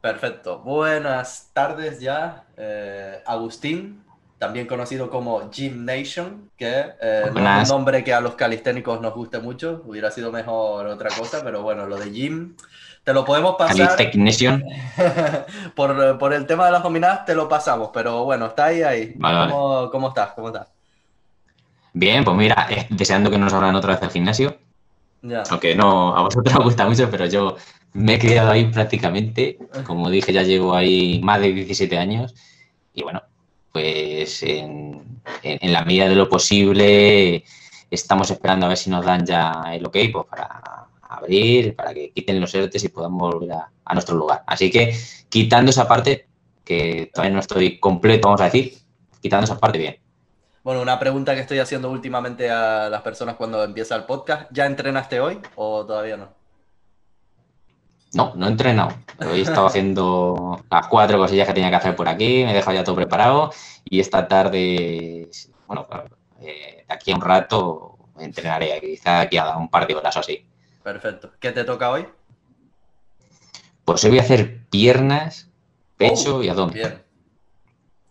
Perfecto. Buenas tardes ya, Agustín, también conocido como Gymnation, que no es un nombre que a los calisténicos nos guste mucho, hubiera sido mejor otra cosa, pero bueno, lo de gym te lo podemos pasar. Por el tema de las dominadas te lo pasamos, pero bueno, está ahí. Vale. ¿Cómo estás? Bien, pues mira, deseando que nos abran otra vez al gimnasio. Ya. Aunque no, a vosotros os gusta mucho, pero yo me he quedado ahí prácticamente. Como dije, ya llevo ahí más de 17 años. Y bueno, pues en la medida de lo posible estamos esperando a ver si nos dan ya el ok, pues para abrir, para que quiten los ERTE y podamos volver a nuestro lugar. Así que quitando esa parte, que todavía no estoy completo, vamos a decir, quitando esa parte, bien. Bueno, una pregunta que estoy haciendo últimamente a las personas cuando empieza el podcast. ¿Ya entrenaste hoy o todavía no? No he entrenado. Hoy he estado haciendo las 4 cosillas que tenía que hacer por aquí. Me he dejado ya todo preparado. Y esta tarde, bueno, de aquí a un rato entrenaré. Quizá aquí a un par de horas o así. Perfecto. ¿Qué te toca hoy? Pues hoy voy a hacer piernas, pecho y abdomen. Bien.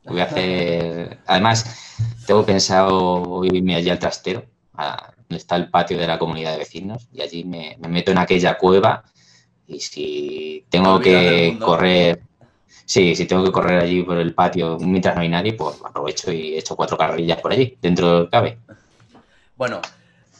Voy a hacer... Además, tengo pensado irme allí al trastero, donde está el patio de la comunidad de vecinos, y allí me meto en aquella cueva y si tengo que correr... Sí, si tengo que correr allí por el patio mientras no hay nadie, pues aprovecho y echo 4 carrillas por allí, dentro del cabe. Bueno,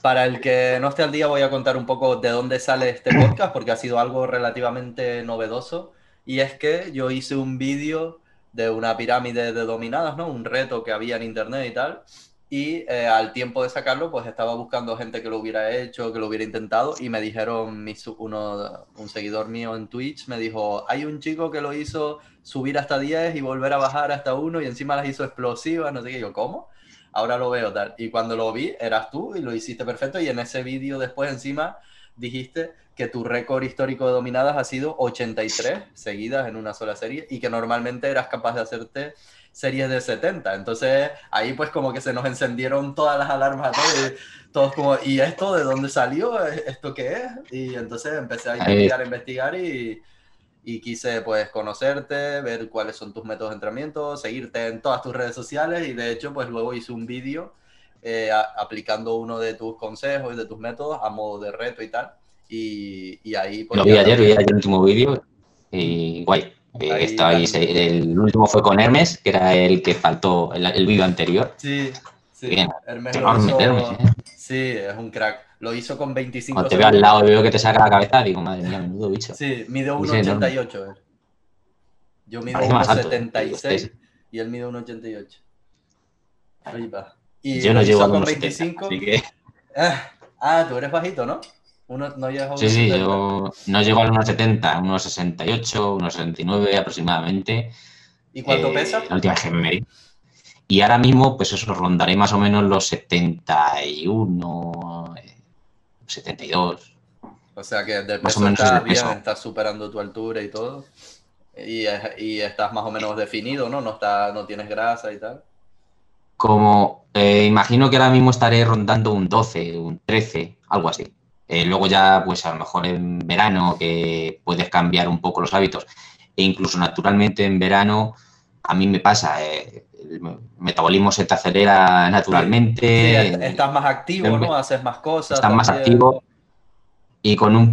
para el que no esté al día voy a contar un poco de dónde sale este podcast, porque ha sido algo relativamente novedoso, y es que yo hice un vídeo de una pirámide de dominadas, ¿no? Un reto que había en internet y tal, y al tiempo de sacarlo, pues estaba buscando gente que lo hubiera hecho, que lo hubiera intentado, y me dijeron, un seguidor mío en Twitch me dijo, hay un chico que lo hizo subir hasta 10 y volver a bajar hasta 1, y encima las hizo explosivas, no sé qué, yo, ¿cómo? Ahora lo veo, tal, y cuando lo vi, eras tú, y lo hiciste perfecto, y en ese vídeo después encima dijiste que tu récord histórico de dominadas ha sido 83 seguidas en una sola serie y que normalmente eras capaz de hacerte series de 70. Entonces, ahí pues como que se nos encendieron todas las alarmas a todos. Todos como, ¿y esto de dónde salió? ¿Esto qué es? Y entonces empecé a investigar y quise pues conocerte, ver cuáles son tus métodos de entrenamiento, seguirte en todas tus redes sociales y de hecho pues luego hice un vídeo aplicando uno de tus consejos y de tus métodos a modo de reto y tal. Y ahí... Pues, lo vi ayer el último vídeo y guay. El último fue con Hermes, que era el que faltó el vídeo anterior. Sí. Bien. Hermes, sí, es un crack. Lo hizo con 25 Cuando te segundos. Veo al lado y veo que te saca la cabeza, digo, madre mía, menudo bicho. Sí, mide 1,88. Yo mido 1,76 y él mide 1,88. Y yo no llevo a 1,75. Que... tú eres bajito, ¿no? Yo no llego a 1,70, 1,68, 1,69 aproximadamente. ¿Y cuánto pesa? La última que me medí. Y ahora mismo, pues eso, rondaré más o menos los 71, 72. O sea que de peso estás superando tu altura y todo. Y estás más o menos definido, ¿no? No tienes grasa y tal. Imagino que ahora mismo estaré rondando un 12, un 13, algo así. Luego ya, pues a lo mejor en verano que puedes cambiar un poco los hábitos. E incluso naturalmente en verano a mí me pasa, el metabolismo se te acelera naturalmente. Sí, estás más activo, ¿no? Haces más cosas. Estás más activo y con un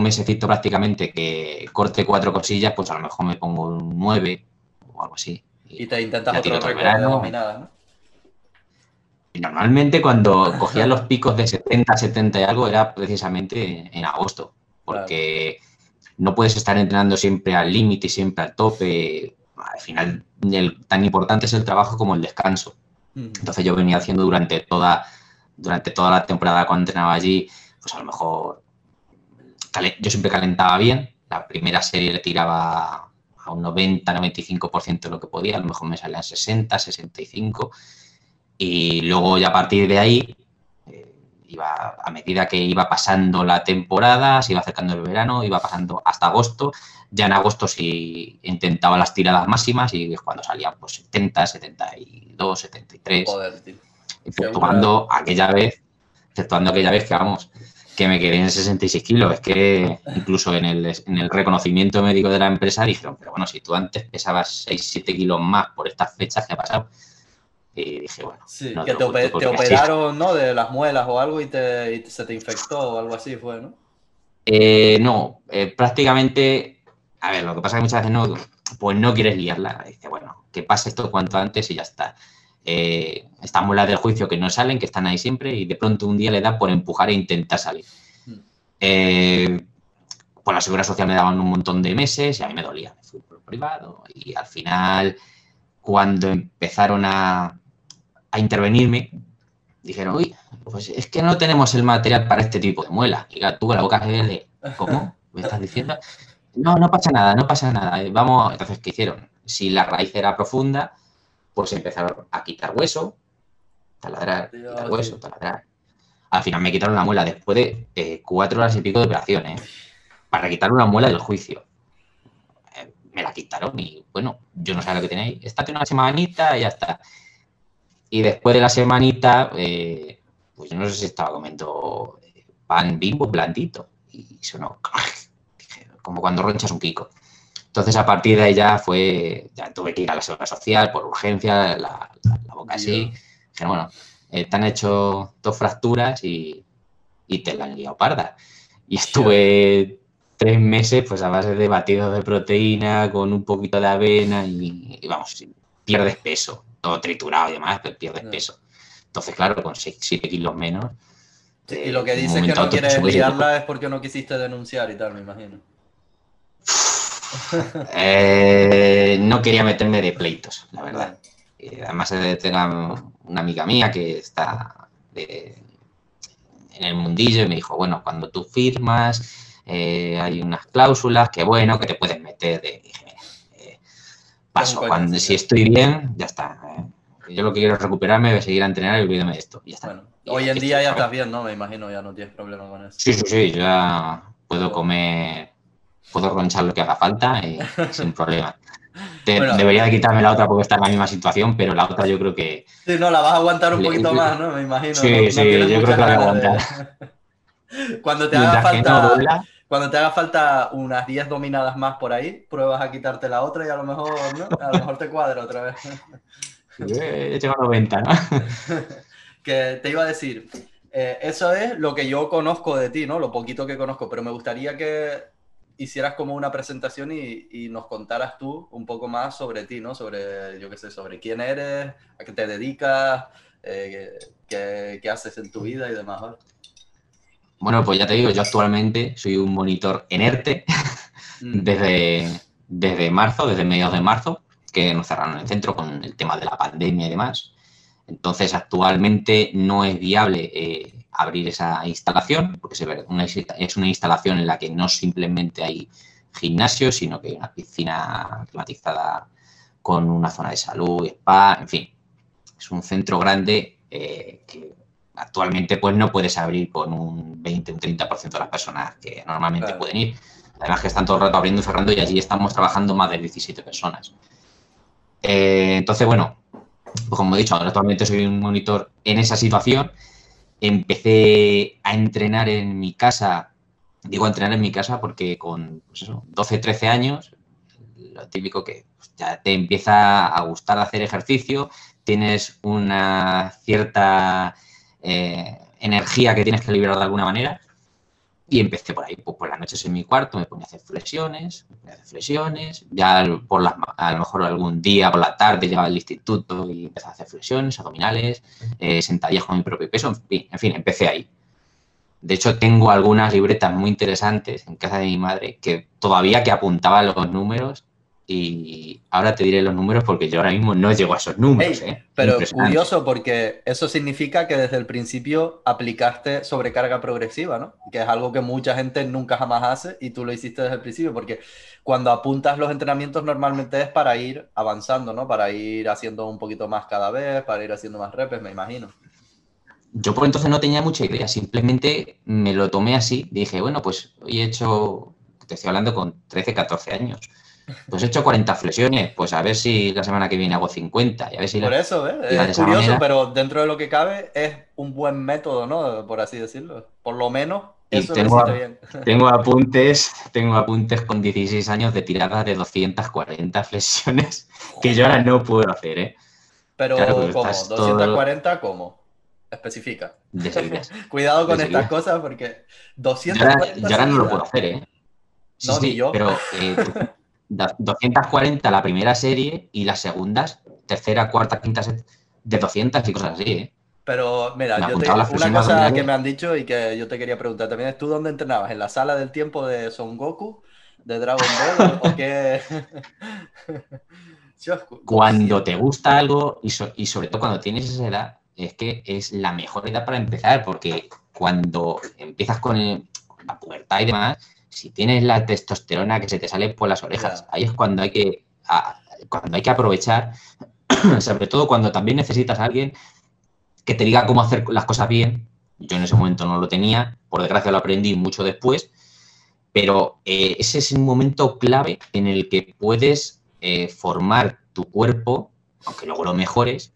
mesecito prácticamente que corte 4 cosillas, pues a lo mejor me pongo un 9 o algo así. Y te intentas otro récord de dominadas, ¿no? Y normalmente cuando cogía los picos de 70, 70 y algo era precisamente en agosto, porque no puedes estar entrenando siempre al límite, siempre al tope. Al final, tan importante es el trabajo como el descanso. Entonces yo venía haciendo durante toda la temporada cuando entrenaba allí, pues a lo mejor yo siempre calentaba bien. La primera serie le tiraba a un 90, 95% de lo que podía, a lo mejor me salían 60, 65%. Y luego ya a partir de ahí, a medida que iba pasando la temporada, se iba acercando el verano, iba pasando hasta agosto. Ya en agosto sí intentaba las tiradas máximas y es cuando salían pues 70, 72, 73. Joder, tío. Exceptuando aquella vez que vamos, que me quedé en 66 kilos. Es que incluso en el reconocimiento médico de la empresa dijeron, pero bueno, si tú antes pesabas 6-7 kilos más por estas fechas, ¿qué ha pasado? Y dije, bueno... Sí, no que te operaron, ¿no? De las muelas o algo y se te infectó o algo así fue, ¿no? No, prácticamente... A ver, lo que pasa es que muchas veces no... Pues no quieres liarla. Dice, bueno, que pase esto cuanto antes y ya está. Estas muelas del juicio que no salen, que están ahí siempre, y de pronto un día le da por empujar e intenta salir. Por la Seguridad Social me daban un montón de meses y a mí me dolía. Me fui por privado y al final, cuando empezaron a intervenirme, dijeron, uy, pues es que no tenemos el material para este tipo de muelas. Y tú con la boca de, ¿cómo? ¿Me estás diciendo? No, no pasa nada, no pasa nada. Vamos, entonces, ¿qué hicieron? Si la raíz era profunda, pues empezaron a quitar hueso, taladrar, quitar hueso, taladrar. Al final me quitaron la muela después de 4 horas y pico de operaciones, para quitar una muela del juicio. Me la quitaron y, bueno, yo no sabía lo que tenía ahí. Estate una semanita y ya está. Y después de la semanita, pues yo no sé si estaba comiendo pan Bimbo blandito. Y sonó... como cuando ronchas un Kiko. Entonces, a partir de ahí ya fue... Ya tuve que ir a la Seguridad Social por urgencia, la boca así. Dije, bueno, te han hecho 2 fracturas y te la han liado parda. Y estuve 3 meses pues a base de batidos de proteína con un poquito de avena y vamos, pierdes peso. Todo triturado y demás, pero pierdes peso. Entonces, claro, con 6-7 kilos menos... Y lo que dices que no quieres liarla es porque no quisiste denunciar y tal, me imagino. No quería meterme de pleitos, la verdad. Además, tengo una amiga mía que está en el mundillo y me dijo, bueno, cuando tú firmas hay unas cláusulas que, bueno, que te puedes meter. Paso, cuando, si estoy bien, ya está. Yo lo que quiero es recuperarme, voy a seguir a entrenar y olvidarme de esto. Ya está. Bueno, hoy en día ya estás bien, ¿no? Me imagino, ya no tienes problema con eso. Sí, ya puedo comer... Puedo ronchar lo que haga falta sin problema. Bueno, debería de quitarme la otra porque está en la misma situación, pero la otra yo creo que... Sí, no, la vas a aguantar un poquito más, ¿no? Me imagino. Sí, no, yo creo que la voy a aguantar. Cuando te haga falta unas 10 dominadas más por ahí, pruebas a quitarte la otra y a lo mejor, ¿no? A lo mejor te cuadra otra vez. He llegado a 90, ¿no? Que te iba a decir, eso es lo que yo conozco de ti, ¿no? Lo poquito que conozco, pero me gustaría que... hicieras como una presentación y nos contaras tú un poco más sobre ti, ¿no? Sobre, yo qué sé, sobre quién eres, a qué te dedicas, qué haces en tu vida y demás, ¿vale? Bueno, pues ya te digo, yo actualmente soy un monitor en ERTE desde mediados de marzo, que nos cerraron el centro con el tema de la pandemia y demás. Entonces, actualmente no es viable abrir esa instalación, porque es una instalación en la que no simplemente hay gimnasio, sino que hay una piscina climatizada con una zona de salud, spa, en fin. Es un centro grande que actualmente pues no puedes abrir con un 20, un 30% de las personas que normalmente pueden ir. Además que están todo el rato abriendo y cerrando y allí estamos trabajando más de 17 personas. Entonces, bueno, pues como he dicho, ahora actualmente soy un monitor en esa situación. Empecé a entrenar en mi casa, digo a entrenar en mi casa porque con pues eso, 12, 13 años, lo típico que ya te empieza a gustar hacer ejercicio, tienes una cierta energía que tienes que liberar de alguna manera y empecé por ahí, pues por las noches en mi cuarto me ponía a hacer flexiones, ya a lo mejor algún día por la tarde llegaba al instituto y empezaba a hacer flexiones, abdominales, sentadillas con mi propio peso, en fin, empecé ahí. De hecho, tengo algunas libretas muy interesantes en casa de mi madre que apuntaba los números y ahora te diré los números porque yo ahora mismo no llego a esos números. Pero curioso porque eso significa que desde el principio aplicaste sobrecarga progresiva, ¿no? Que es algo que mucha gente nunca jamás hace y tú lo hiciste desde el principio porque cuando apuntas los entrenamientos normalmente es para ir avanzando, ¿no? Para ir haciendo un poquito más cada vez, para ir haciendo más reps, me imagino. Yo por entonces no tenía mucha idea, simplemente me lo tomé así. Dije, bueno, pues hoy he hecho, te estoy hablando con 13, 14 años. Pues he hecho 40 flexiones, pues a ver si la semana que viene hago 50. Y a ver si por eso, es curioso, manera. Pero dentro de lo que cabe es un buen método, ¿no? Por así decirlo. Por lo menos eso lo siento bien. Tengo apuntes con 16 años de tiradas de 240 flexiones que yo ahora no puedo hacer, ¿eh? Pero claro, pues, ¿cómo? ¿240 todo... cómo? Especifica. Cuidado con estas cosas porque 240... Yo ahora no lo puedo hacer, ¿eh? Sí, no, sí, ni yo. Pero 240 la primera serie y las segundas, tercera, cuarta, quinta, de 200 y cosas así, ¿eh? Pero mira, una cosa que me han dicho y que yo te quería preguntar también es, ¿tú dónde entrenabas? ¿En la sala del tiempo de Son Goku? ¿De Dragon Ball? ¿O qué...? Cuando te gusta algo y sobre todo cuando tienes esa edad, es que es la mejor edad para empezar, porque cuando empiezas con la pubertad y demás, si tienes la testosterona que se te sale por las orejas, claro, ahí es cuando hay que aprovechar, sobre todo cuando también necesitas a alguien que te diga cómo hacer las cosas bien. Yo en ese momento no lo tenía, por desgracia lo aprendí mucho después, pero ese es un momento clave en el que puedes formar tu cuerpo, aunque luego lo mejores,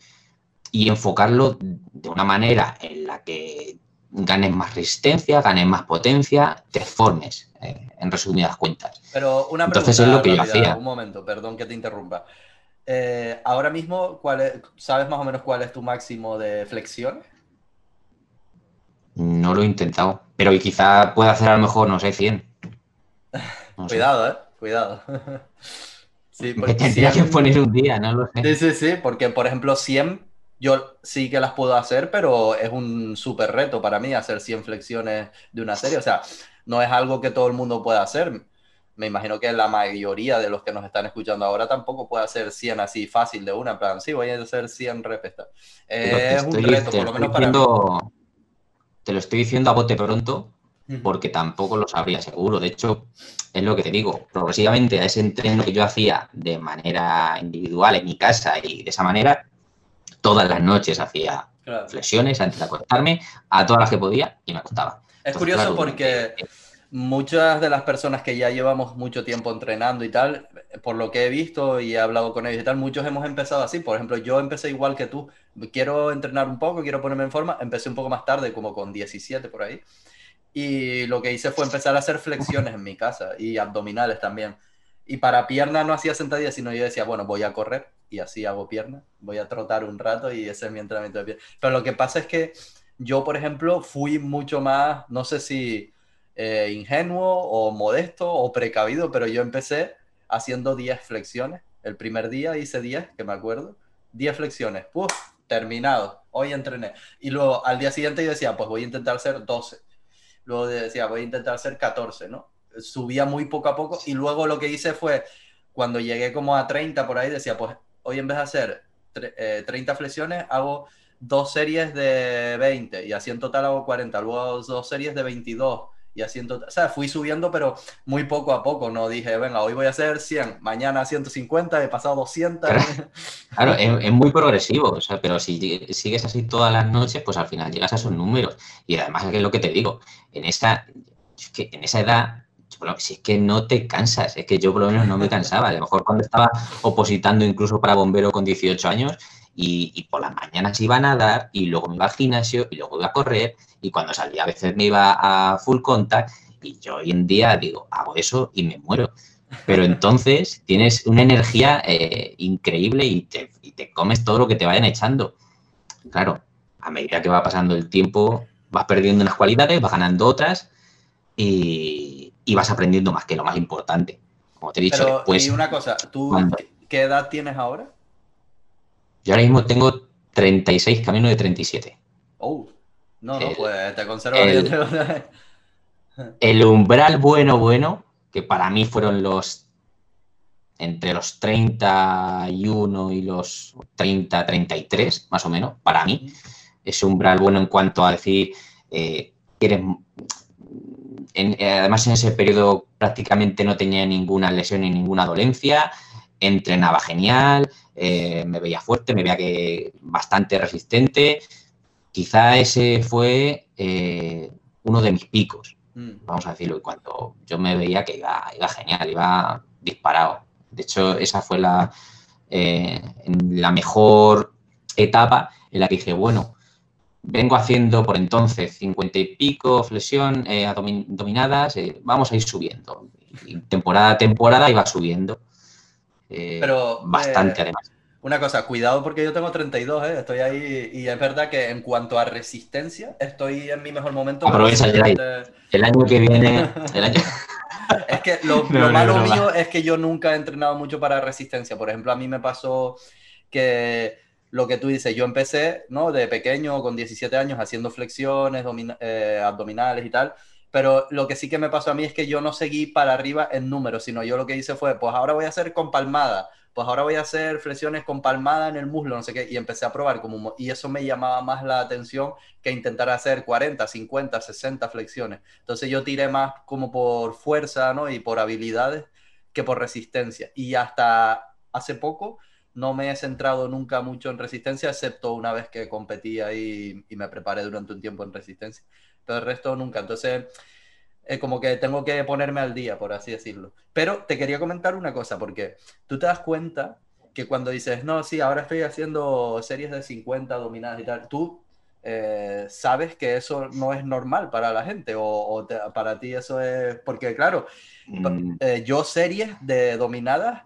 y enfocarlo de una manera en la que ganes más resistencia, ganes más potencia, te formes, en resumidas cuentas. Pero una pregunta, entonces es lo que yo hacía. Un momento, perdón que te interrumpa. Ahora mismo, ¿sabes más o menos cuál es tu máximo de flexiones? No lo he intentado, pero quizá pueda hacer a lo mejor, no sé, 100. Cuidado. Sí, porque tendría que poner un día, no lo sé. Sí, porque por ejemplo 100... yo sí que las puedo hacer, pero es un súper reto para mí hacer 100 flexiones de una serie. O sea, no es algo que todo el mundo pueda hacer. Me imagino que la mayoría de los que nos están escuchando ahora tampoco puede hacer 100 así fácil de una. En plan, sí, voy a hacer 100 reps. Es un reto, por lo menos para mí. Te lo estoy diciendo a bote pronto, porque tampoco lo sabría seguro. De hecho, es lo que te digo. Progresivamente a ese entreno que yo hacía de manera individual en mi casa y de esa manera... todas las noches hacía flexiones antes de acostarme, a todas las que podía, y me acostaba. Es curioso, claro, porque muchas de las personas que ya llevamos mucho tiempo entrenando y tal, por lo que he visto y he hablado con ellos y tal, muchos hemos empezado así. Por ejemplo, yo empecé igual que tú. Quiero entrenar un poco, quiero ponerme en forma. Empecé un poco más tarde, como con 17 por ahí. Y lo que hice fue empezar a hacer flexiones en mi casa y abdominales también. Y para pierna no hacía sentadillas, sino yo decía, bueno, voy a correr. Y así hago pierna, voy a trotar un rato y ese es mi entrenamiento de pierna. Pero lo que pasa es que yo, por ejemplo, fui mucho más, no sé si ingenuo o modesto o precavido, pero yo empecé haciendo 10 flexiones. El primer día hice 10, que me acuerdo, 10 flexiones, ¡puf! Terminado, hoy entrené. Y luego al día siguiente yo decía, pues voy a intentar hacer 12. Luego decía, voy a intentar hacer 14, ¿no? Subía muy poco a poco y luego lo que hice fue, cuando llegué como a 30 por ahí, decía, pues hoy en vez de hacer 30 flexiones, hago 2 series de 20 y así en total hago 40. Luego hago 2 series de 22 y así en total. O sea, fui subiendo, pero muy poco a poco. No dije, venga, hoy voy a hacer 100, mañana 150, he pasado 200. Claro, es muy progresivo. O sea, pero si sigues así todas las noches, pues al final llegas a esos números. Y además es lo que te digo, en esa edad... Bueno, si es que no te cansas, es que yo por lo menos no me cansaba. A lo mejor cuando estaba opositando incluso para bombero con 18 años y por las mañanas iba a nadar y luego me iba al gimnasio y luego iba a correr y cuando salía a veces me iba a full contact y yo hoy en día digo, hago eso y me muero. Pero entonces tienes una energía increíble y te comes todo lo que te vayan echando. Claro, a medida que va pasando el tiempo vas perdiendo unas cualidades, vas ganando otras y vas aprendiendo más, que lo más importante. Como te he dicho, pero, después... Y una cosa, ¿tú qué edad tienes ahora? Yo ahora mismo tengo 36, camino de 37. ¡Oh! No, pues te conservo. El umbral bueno, que para mí fueron los... entre los 31 y los 30, 33, más o menos, para mí. Ese umbral bueno en cuanto a decir que eres... Además, en ese periodo prácticamente no tenía ninguna lesión ni ninguna dolencia, entrenaba genial, me veía fuerte, me veía que bastante resistente. Quizá ese fue uno de mis picos, vamos a decirlo, y cuando yo me veía que iba genial, iba disparado. De hecho, esa fue la mejor etapa en la que dije, bueno, vengo haciendo por entonces 50 y pico flexión dominadas, vamos a ir subiendo. Y temporada a temporada iba subiendo. Pero, bastante, además. Una cosa, cuidado porque yo tengo 32, estoy ahí y es verdad que en cuanto a resistencia estoy en mi mejor momento. Aprovecha el año que viene. Es que lo malo mío es que yo nunca he entrenado mucho para resistencia. Por ejemplo, a mí me pasó que lo que tú dices, yo empecé, ¿no?, de pequeño con 17 años haciendo flexiones, abdominales y tal. Pero lo que sí que me pasó a mí es que yo no seguí para arriba en números, sino yo lo que hice fue, pues ahora voy a hacer con palmada, pues ahora voy a hacer flexiones con palmada en el muslo, no sé qué, y empecé a probar como, y eso me llamaba más la atención que intentar hacer 40, 50, 60 flexiones. Entonces yo tiré más como por fuerza, ¿no?, y por habilidades que por resistencia. Y hasta hace poco no me he centrado nunca mucho en resistencia, excepto una vez que competí ahí y me preparé durante un tiempo en resistencia. Pero el resto nunca. Entonces, como que tengo que ponerme al día, por así decirlo. Pero te quería comentar una cosa, porque tú te das cuenta que cuando dices, no, sí, ahora estoy haciendo series de 50 dominadas y tal, tú sabes que eso no es normal para la gente, o para ti eso es... Porque, claro, yo series de dominadas,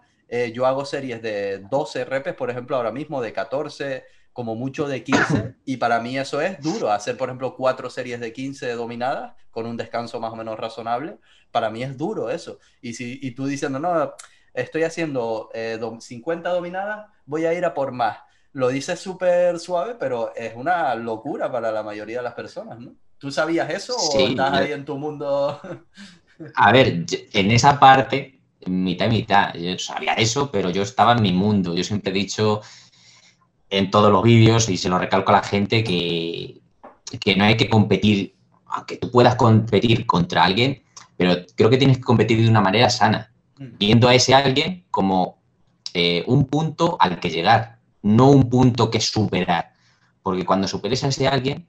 yo hago series de 12 reps, por ejemplo, ahora mismo, de 14... como mucho de 15, y para mí eso es duro, hacer por ejemplo 4 series de 15 dominadas, con un descanso más o menos razonable, para mí es duro eso, y tú diciendo, no, estoy haciendo 50 dominadas, voy a ir a por más, lo dices súper suave, pero es una locura para la mayoría de las personas, ¿no? ¿Tú sabías eso o estás ahí en tu mundo? A ver, en esa parte, mitad y mitad, yo sabía eso, pero yo estaba en mi mundo, yo siempre he dicho... en todos los vídeos, y se lo recalco a la gente, que no hay que competir, aunque tú puedas competir contra alguien, pero creo que tienes que competir de una manera sana, viendo a ese alguien como un punto al que llegar, no un punto que superar, porque cuando superes a ese alguien,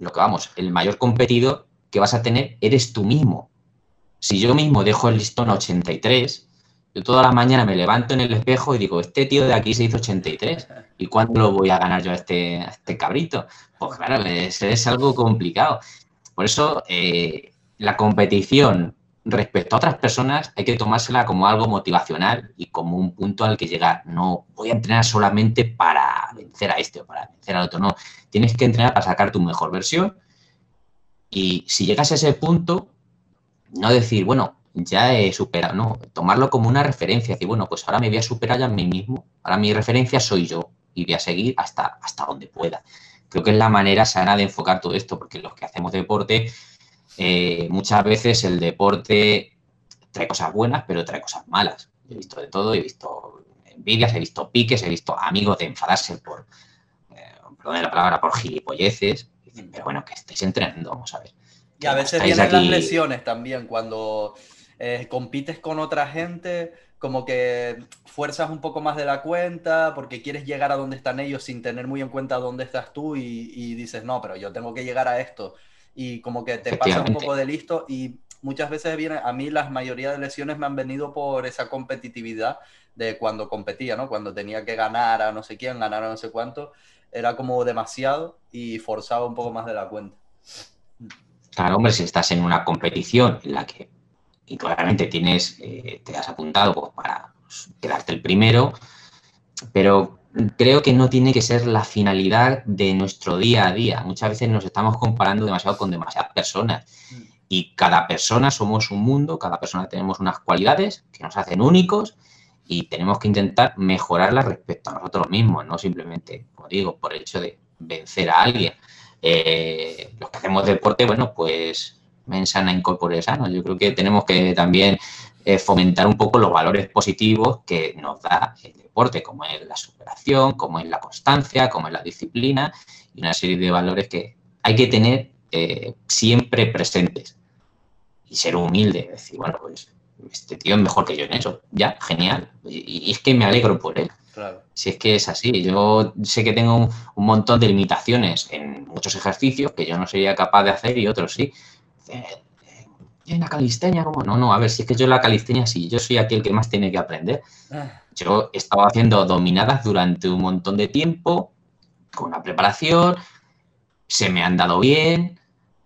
lo que vamos, el mayor competidor que vas a tener eres tú mismo. Si yo mismo dejo el listón a 83... yo toda la mañana me levanto en el espejo y digo, este tío de aquí se hizo 83, ¿y cuándo lo voy a ganar yo a este cabrito? Pues claro, es algo complicado. Por eso la competición respecto a otras personas hay que tomársela como algo motivacional y como un punto al que llegar. No voy a entrenar solamente para vencer a este o para vencer al otro, no. Tienes que entrenar para sacar tu mejor versión y si llegas a ese punto, no decir, bueno, ya he superado, no, tomarlo como una referencia, decir, bueno, pues ahora me voy a superar ya a mí mismo, ahora mi referencia soy yo y voy a seguir hasta donde pueda. Creo que es la manera sana de enfocar todo esto, porque los que hacemos deporte, muchas veces el deporte trae cosas buenas, pero trae cosas malas. He visto de todo, he visto envidias, he visto piques, he visto amigos de enfadarse por, perdón la palabra, por gilipolleces, dicen, pero bueno, que estáis entrenando, vamos a ver. Y a veces vienen aquí las lesiones también, cuando... compites con otra gente, como que fuerzas un poco más de la cuenta porque quieres llegar a donde están ellos sin tener muy en cuenta dónde estás tú y dices, no, pero yo tengo que llegar a esto. Y como que te pasas un poco de listo y muchas veces viene, a mí la mayoría de lesiones me han venido por esa competitividad de cuando competía, ¿no? Cuando tenía que ganar a no sé quién, ganar a no sé cuánto, era como demasiado y forzaba un poco más de la cuenta. Claro, hombre, si estás en una competición en la que y claramente tienes, te has apuntado pues, para quedarte el primero, pero creo que no tiene que ser la finalidad de nuestro día a día. Muchas veces nos estamos comparando demasiado con demasiadas personas y cada persona somos un mundo, cada persona tenemos unas cualidades que nos hacen únicos y tenemos que intentar mejorarlas respecto a nosotros mismos, no simplemente, como digo, por el hecho de vencer a alguien. Los que hacemos deporte, bueno, pues... mensana incorpore sano. Yo creo que tenemos que también fomentar un poco los valores positivos que nos da el deporte, como es la superación, como es la constancia, como es la disciplina y una serie de valores que hay que tener siempre presentes y ser humilde, decir, bueno, pues este tío es mejor que yo en eso, ya, genial, y es que me alegro por él. Claro. Si es que es así, yo sé que tengo un montón de limitaciones en muchos ejercicios que yo no sería capaz de hacer y otros sí. en la calistenia, ¿cómo? No, no, a ver, si es que yo en la calistenia sí, yo soy aquí el que más tiene que aprender. Yo he estado haciendo dominadas durante un montón de tiempo, con una preparación, se me han dado bien,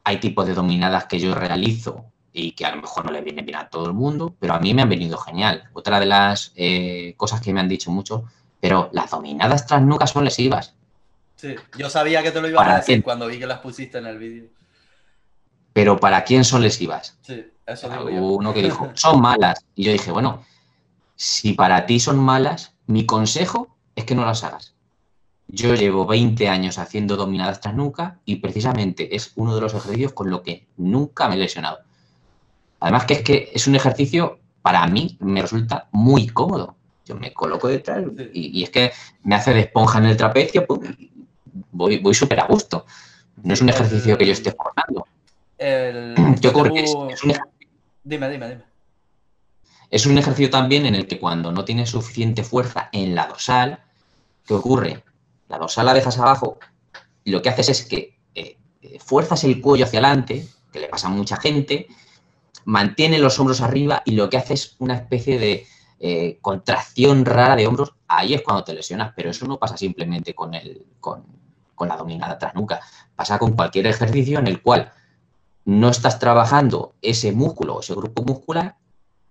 hay tipos de dominadas que yo realizo y que a lo mejor no le viene bien a todo el mundo, pero a mí me han venido genial. Otra de las cosas que me han dicho mucho, pero las dominadas tras nuca son lesivas. Sí, yo sabía que te lo iba a decir cuando vi que las pusiste en el vídeo. Pero ¿para quién son lesivas? Sí, eso digo yo. Uno que dijo, son malas. Y yo dije, bueno, si para ti son malas, mi consejo es que no las hagas. Yo llevo 20 años haciendo dominadas tras nuca y precisamente es uno de los ejercicios con lo que nunca me he lesionado. Además que es un ejercicio, para mí, me resulta muy cómodo. Yo me coloco detrás y es que me hace de esponja en el trapecio, pues, voy súper a gusto. No es un ejercicio que yo esté formando. Yo creo que es un ejercicio. Dime. Es un ejercicio también en el que cuando no tienes suficiente fuerza en la dorsal, ¿qué ocurre? La dorsal la dejas abajo y lo que haces es que fuerzas el cuello hacia adelante, que le pasa a mucha gente, mantiene los hombros arriba y lo que hace es una especie de contracción rara de hombros. Ahí es cuando te lesionas, pero eso no pasa simplemente con la dominada tras nuca. Pasa con cualquier ejercicio en el cual no estás trabajando ese músculo o ese grupo muscular,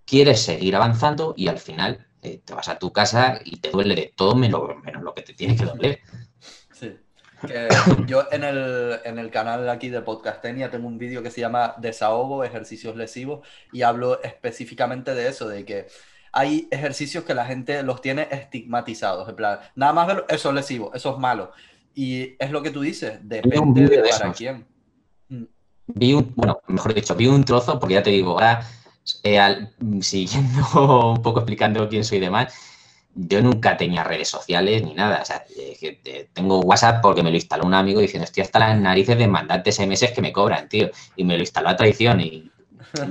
quieres seguir avanzando y al final te vas a tu casa y te duele de todo menos lo que te tiene que doler. Sí. Que yo en el canal aquí de Podcastenia tengo un vídeo que se llama Desahogo, ejercicios lesivos, y hablo específicamente de eso, de que hay ejercicios que la gente los tiene estigmatizados, en plan, nada más verlo, eso es lesivo, eso es malo. Y es lo que tú dices, depende de para quién. Vi un trozo, porque ya te digo, ahora, siguiendo un poco explicando quién soy y demás, yo nunca tenía redes sociales ni nada. O sea, tengo WhatsApp porque me lo instaló un amigo diciendo, estoy hasta las narices de mandarte SMS que me cobran, tío. Y me lo instaló a traición y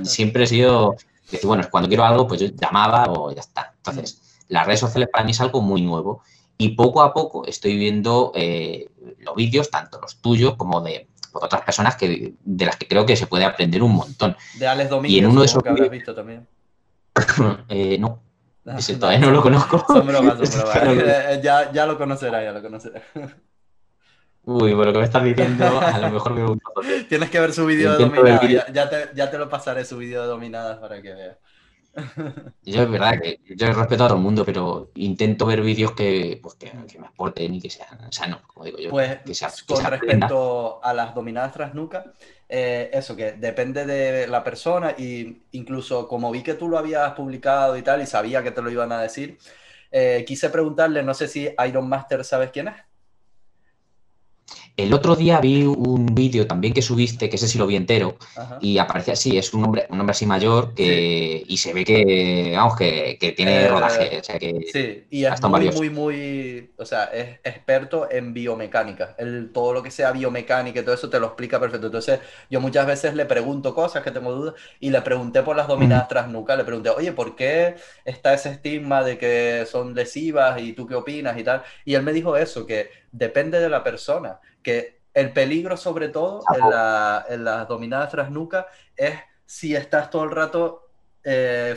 siempre he sido... Decir, bueno, cuando quiero algo, pues yo llamaba o ya está. Entonces, las redes sociales para mí es algo muy nuevo y poco a poco estoy viendo los vídeos, tanto los tuyos como de otras personas de las que creo que se puede aprender un montón. De Alex Domínguez, y en uno de esos que habrás visto también. No, ese todavía no lo conozco. Son bromas. Ya lo conocerás, Uy, por lo que me estás diciendo, a lo mejor me gusta. Tienes que ver su vídeo de dominadas. Ya te lo pasaré, su vídeo de dominadas, para que veas. Yo es verdad que yo respeto a todo el mundo, pero intento ver vídeos que me aporten y que sean sanos, como digo yo. Pues con respecto a las dominadas tras nuca, eso que depende de la persona, y incluso como vi que tú lo habías publicado y tal, y sabía que te lo iban a decir, quise preguntarle, no sé si Iron Master, ¿sabes quién es? El otro día vi un vídeo también que subiste, que ese sí lo vi entero. Ajá. Y aparece así, es un hombre así mayor que sí. Y se ve que, vamos, que tiene rodaje, o sea que sí, y es muy, o sea, es experto en biomecánica. Todo lo que sea biomecánica y todo eso te lo explica perfecto. Entonces, yo muchas veces le pregunto cosas que tengo dudas y le pregunté por las dominadas tras nuca, le pregunté, "Oye, ¿por qué está ese estigma de que son lesivas y tú qué opinas y tal?" Y él me dijo eso, que depende de la persona, que el peligro sobre todo en las dominadas tras nuca es si estás todo el rato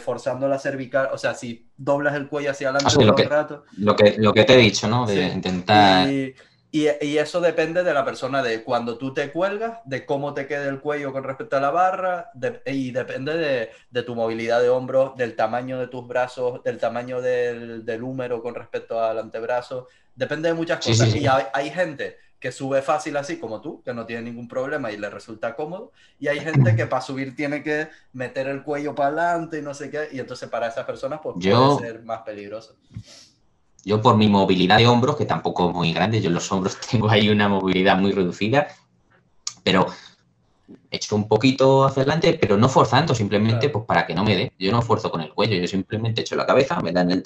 forzando la cervical, o sea, si doblas el cuello hacia adelante todo el rato. Lo que te he dicho, ¿no? De intentar... Y eso depende de la persona, de cuando tú te cuelgas, de cómo te quede el cuello con respecto a la barra, y depende de tu movilidad de hombros, del tamaño de tus brazos, del tamaño del húmero con respecto al antebrazo. Depende de muchas cosas. Sí. Y hay gente que sube fácil así, como tú, que no tiene ningún problema y le resulta cómodo. Y hay gente que para subir tiene que meter el cuello para adelante y no sé qué. Y entonces para esas personas pues, puede ser más peligroso. Yo por mi movilidad de hombros, que tampoco es muy grande, yo en los hombros tengo ahí una movilidad muy reducida, pero echo un poquito hacia adelante, pero no forzando, simplemente pues para que no me dé. Yo no esfuerzo con el cuello, yo simplemente echo la cabeza, me dan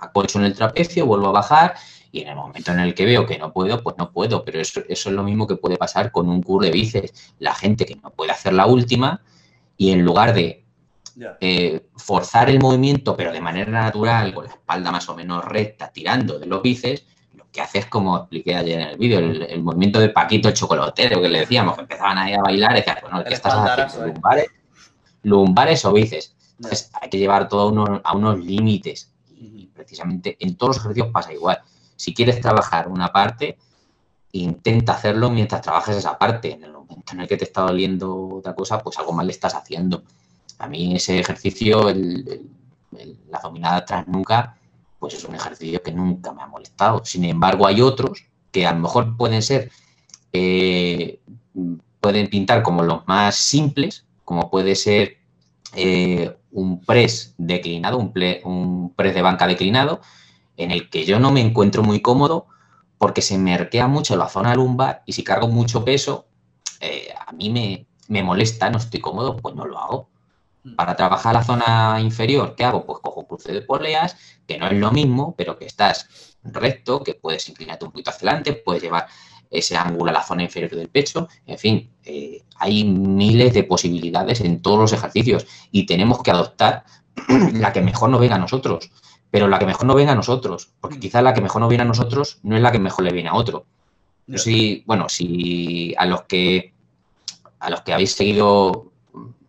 acolcho en el trapecio, vuelvo a bajar y en el momento en el que veo que no puedo, pues no puedo. Pero eso es lo mismo que puede pasar con un curl de bíceps. La gente que no puede hacer la última y en lugar de forzar el movimiento, pero de manera natural, con la espalda más o menos recta, tirando de los bíceps, lo que hace es, como expliqué ayer en el vídeo, el movimiento de Paquito Chocolatero, que le decíamos, que empezaban ahí a bailar, y decían, bueno, ¿qué estás haciendo? lumbares o bíceps. Entonces, hay que llevar todo a unos límites. Y precisamente en todos los ejercicios pasa igual. Si quieres trabajar una parte, intenta hacerlo mientras trabajas esa parte. En el momento en el que te está doliendo otra cosa, pues algo mal le estás haciendo. A mí ese ejercicio, la dominada tras nuca, pues es un ejercicio que nunca me ha molestado. Sin embargo, hay otros que a lo mejor pueden ser, pueden pintar como los más simples, como puede ser un press declinado, un press de banca declinado, en el que yo no me encuentro muy cómodo porque se me arquea mucho la zona lumbar y si cargo mucho peso, a mí me molesta, no estoy cómodo, pues no lo hago. Para trabajar la zona inferior, ¿qué hago? Pues cojo cruce de poleas, que no es lo mismo, pero que estás recto, que puedes inclinarte un poquito hacia adelante, puedes llevar ese ángulo a la zona inferior del pecho. En fin, hay miles de posibilidades en todos los ejercicios y tenemos que adoptar la que mejor nos venga a nosotros. Pero la que mejor nos venga a nosotros, porque quizás la que mejor nos viene a nosotros no es la que mejor le viene a otro. Yo sí, bueno, si a los que habéis seguido...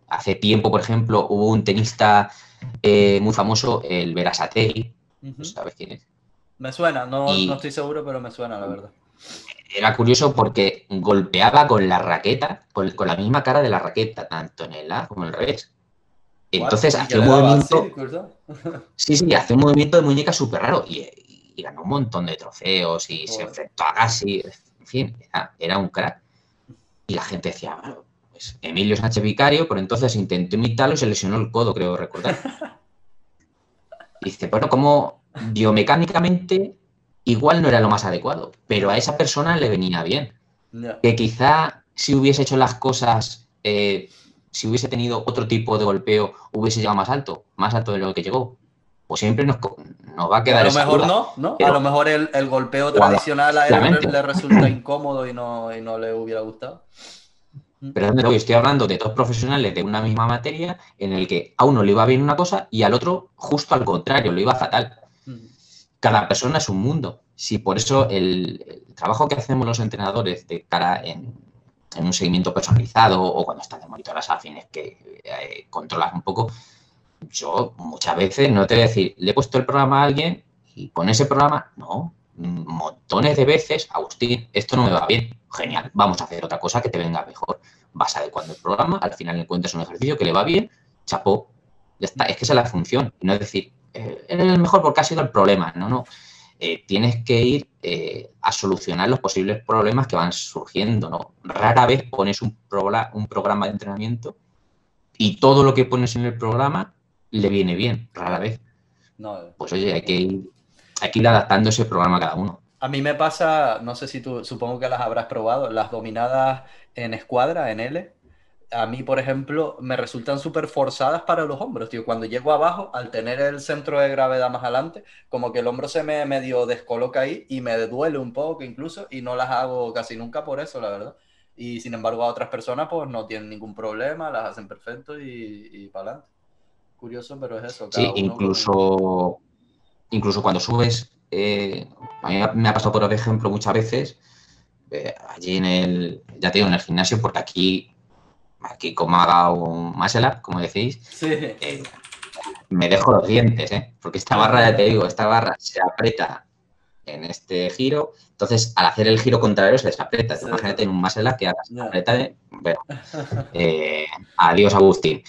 Hace tiempo, por ejemplo, hubo un tenista muy famoso, el Berasategui. Uh-huh. ¿Sabes quién es? Me suena, no estoy seguro, pero me suena, la verdad. Era curioso porque golpeaba con la raqueta, con la misma cara de la raqueta, tanto en el A como en el revés. Entonces, hacía un movimiento... Sí, hacía un movimiento de muñeca súper raro. Y ganó un montón de trofeos y se enfrentó a Agassi. En fin, era un crack. Y la gente decía... Pues Emilio Sánchez Vicario, por entonces intentó imitarlo y se lesionó el codo, creo recordar. Y dice, bueno, como biomecánicamente igual no era lo más adecuado, pero a esa persona le venía bien. No. Que quizá si hubiese hecho las cosas, si hubiese tenido otro tipo de golpeo, hubiese llegado más alto de lo que llegó. Pues siempre nos va a quedar esa duda. A lo mejor no, pero a lo mejor el golpeo tradicional a él le resulta incómodo y no le hubiera gustado. Pero hoy estoy hablando de dos profesionales de una misma materia en el que a uno le iba bien una cosa y al otro justo al contrario, le iba fatal. Cada persona es un mundo. Si por eso el trabajo que hacemos los entrenadores de cara en un seguimiento personalizado o cuando estás de monitoras a fines que controlas un poco, yo muchas veces no te voy a decir, le he puesto el programa a alguien y con ese programa, no, montones de veces, Agustín, esto no me va bien. Genial, vamos a hacer otra cosa que te venga mejor. Vas adecuando el programa, al final encuentras un ejercicio que le va bien, chapó. Ya está, es que esa es la función. No es decir, eres el mejor porque ha sido el problema. No. Tienes que ir a solucionar los posibles problemas que van surgiendo, ¿no? Rara vez pones un programa de entrenamiento y todo lo que pones en el programa le viene bien, rara vez. No. Pues oye, hay que ir adaptando ese programa a cada uno. A mí me pasa, no sé si tú, supongo que las habrás probado, las dominadas en escuadra, en L. A mí, por ejemplo, me resultan súper forzadas para los hombros, tío. Cuando llego abajo, al tener el centro de gravedad más adelante, como que el hombro se me medio descoloca ahí y me duele un poco incluso y no las hago casi nunca por eso, la verdad. Y sin embargo, a otras personas pues no tienen ningún problema, las hacen perfecto y para adelante. Curioso, pero es eso. Sí, incluso cuando subes... a mí me ha pasado, por ejemplo, muchas veces allí en el gimnasio, porque aquí como haga un muscle up, como decís, sí. Me dejo los dientes, porque esta barra, ya te digo, esta barra se aprieta en este giro, entonces al hacer el giro contrario se desaprieta. Sí. Imagínate en un muscle up que hagas aprieta, bueno, adiós Agustín.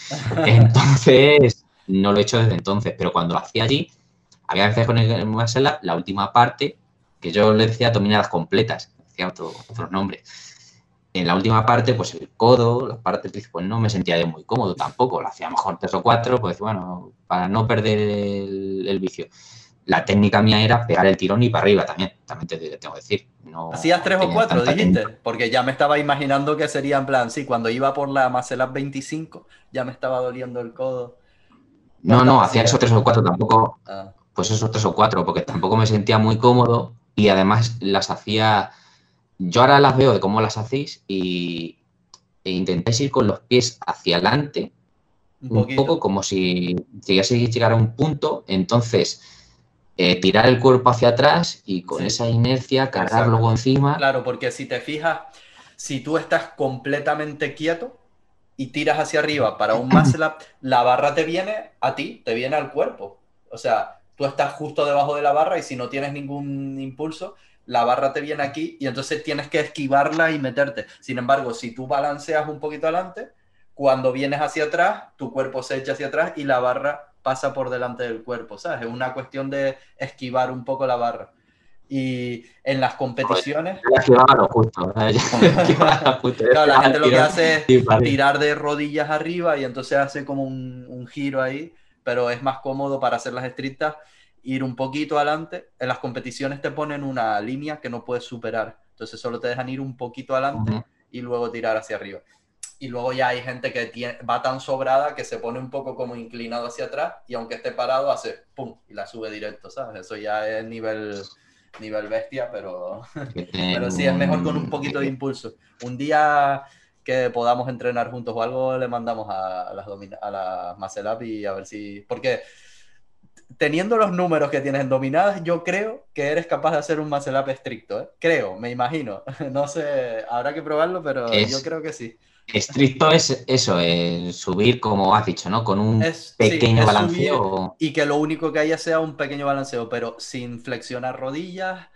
Entonces no lo he hecho desde entonces, pero cuando lo hacía allí había veces con el muscle up, la última parte, que yo le decía dominadas completas, decía otros nombres. En la última parte, pues el codo, las partes, pues no me sentía yo muy cómodo tampoco. Lo hacía mejor 3 o 4, pues bueno, para no perder el vicio. La técnica mía era pegar el tirón y para arriba también te tengo que decir. No. ¿Hacías 3 o 4, dijiste? Técnica. Porque ya me estaba imaginando que sería en plan, sí, cuando iba por la muscle up 25, ya me estaba doliendo el codo. No, hacía esos 3 o 4 tampoco... Ah. Pues esos 3 o 4, porque tampoco me sentía muy cómodo y además las hacía... Yo ahora las veo de cómo las hacéis e intentáis ir con los pies hacia adelante, un poco como si llegaseis a llegar a un punto, entonces tirar el cuerpo hacia atrás y con esa inercia cargar luego encima. Claro, porque si te fijas, si tú estás completamente quieto, y tiras hacia arriba para un muscle up, la barra te viene a ti, te viene al cuerpo. O sea, tú estás justo debajo de la barra y si no tienes ningún impulso, la barra te viene aquí y entonces tienes que esquivarla y meterte. Sin embargo, si tú balanceas un poquito adelante, cuando vienes hacia atrás, tu cuerpo se echa hacia atrás y la barra pasa por delante del cuerpo, ¿sabes? Es una cuestión de esquivar un poco la barra. Y en las competiciones... Claro, la gente lo que hace es tirar de rodillas arriba y entonces hace como un giro ahí, pero es más cómodo para hacer las estrictas ir un poquito adelante. En las competiciones te ponen una línea que no puedes superar, entonces solo te dejan ir un poquito adelante y luego tirar hacia arriba. Y luego ya hay gente que tiene, va tan sobrada que se pone un poco como inclinado hacia atrás y aunque esté parado hace pum y la sube directo, ¿sabes? Eso ya es nivel bestia, pero sí, es mejor con un poquito de impulso. Un día que podamos entrenar juntos o algo, le mandamos a las muscle up y a ver si... Porque teniendo los números que tienes en dominadas, yo creo que eres capaz de hacer un muscle up estricto, ¿eh? Creo, me imagino. No sé, habrá que probarlo, pero yo creo que sí. Estricto es eso, subir, como has dicho, ¿no? Con un pequeño balanceo. Y que lo único que haya sea un pequeño balanceo, pero sin flexionar rodillas,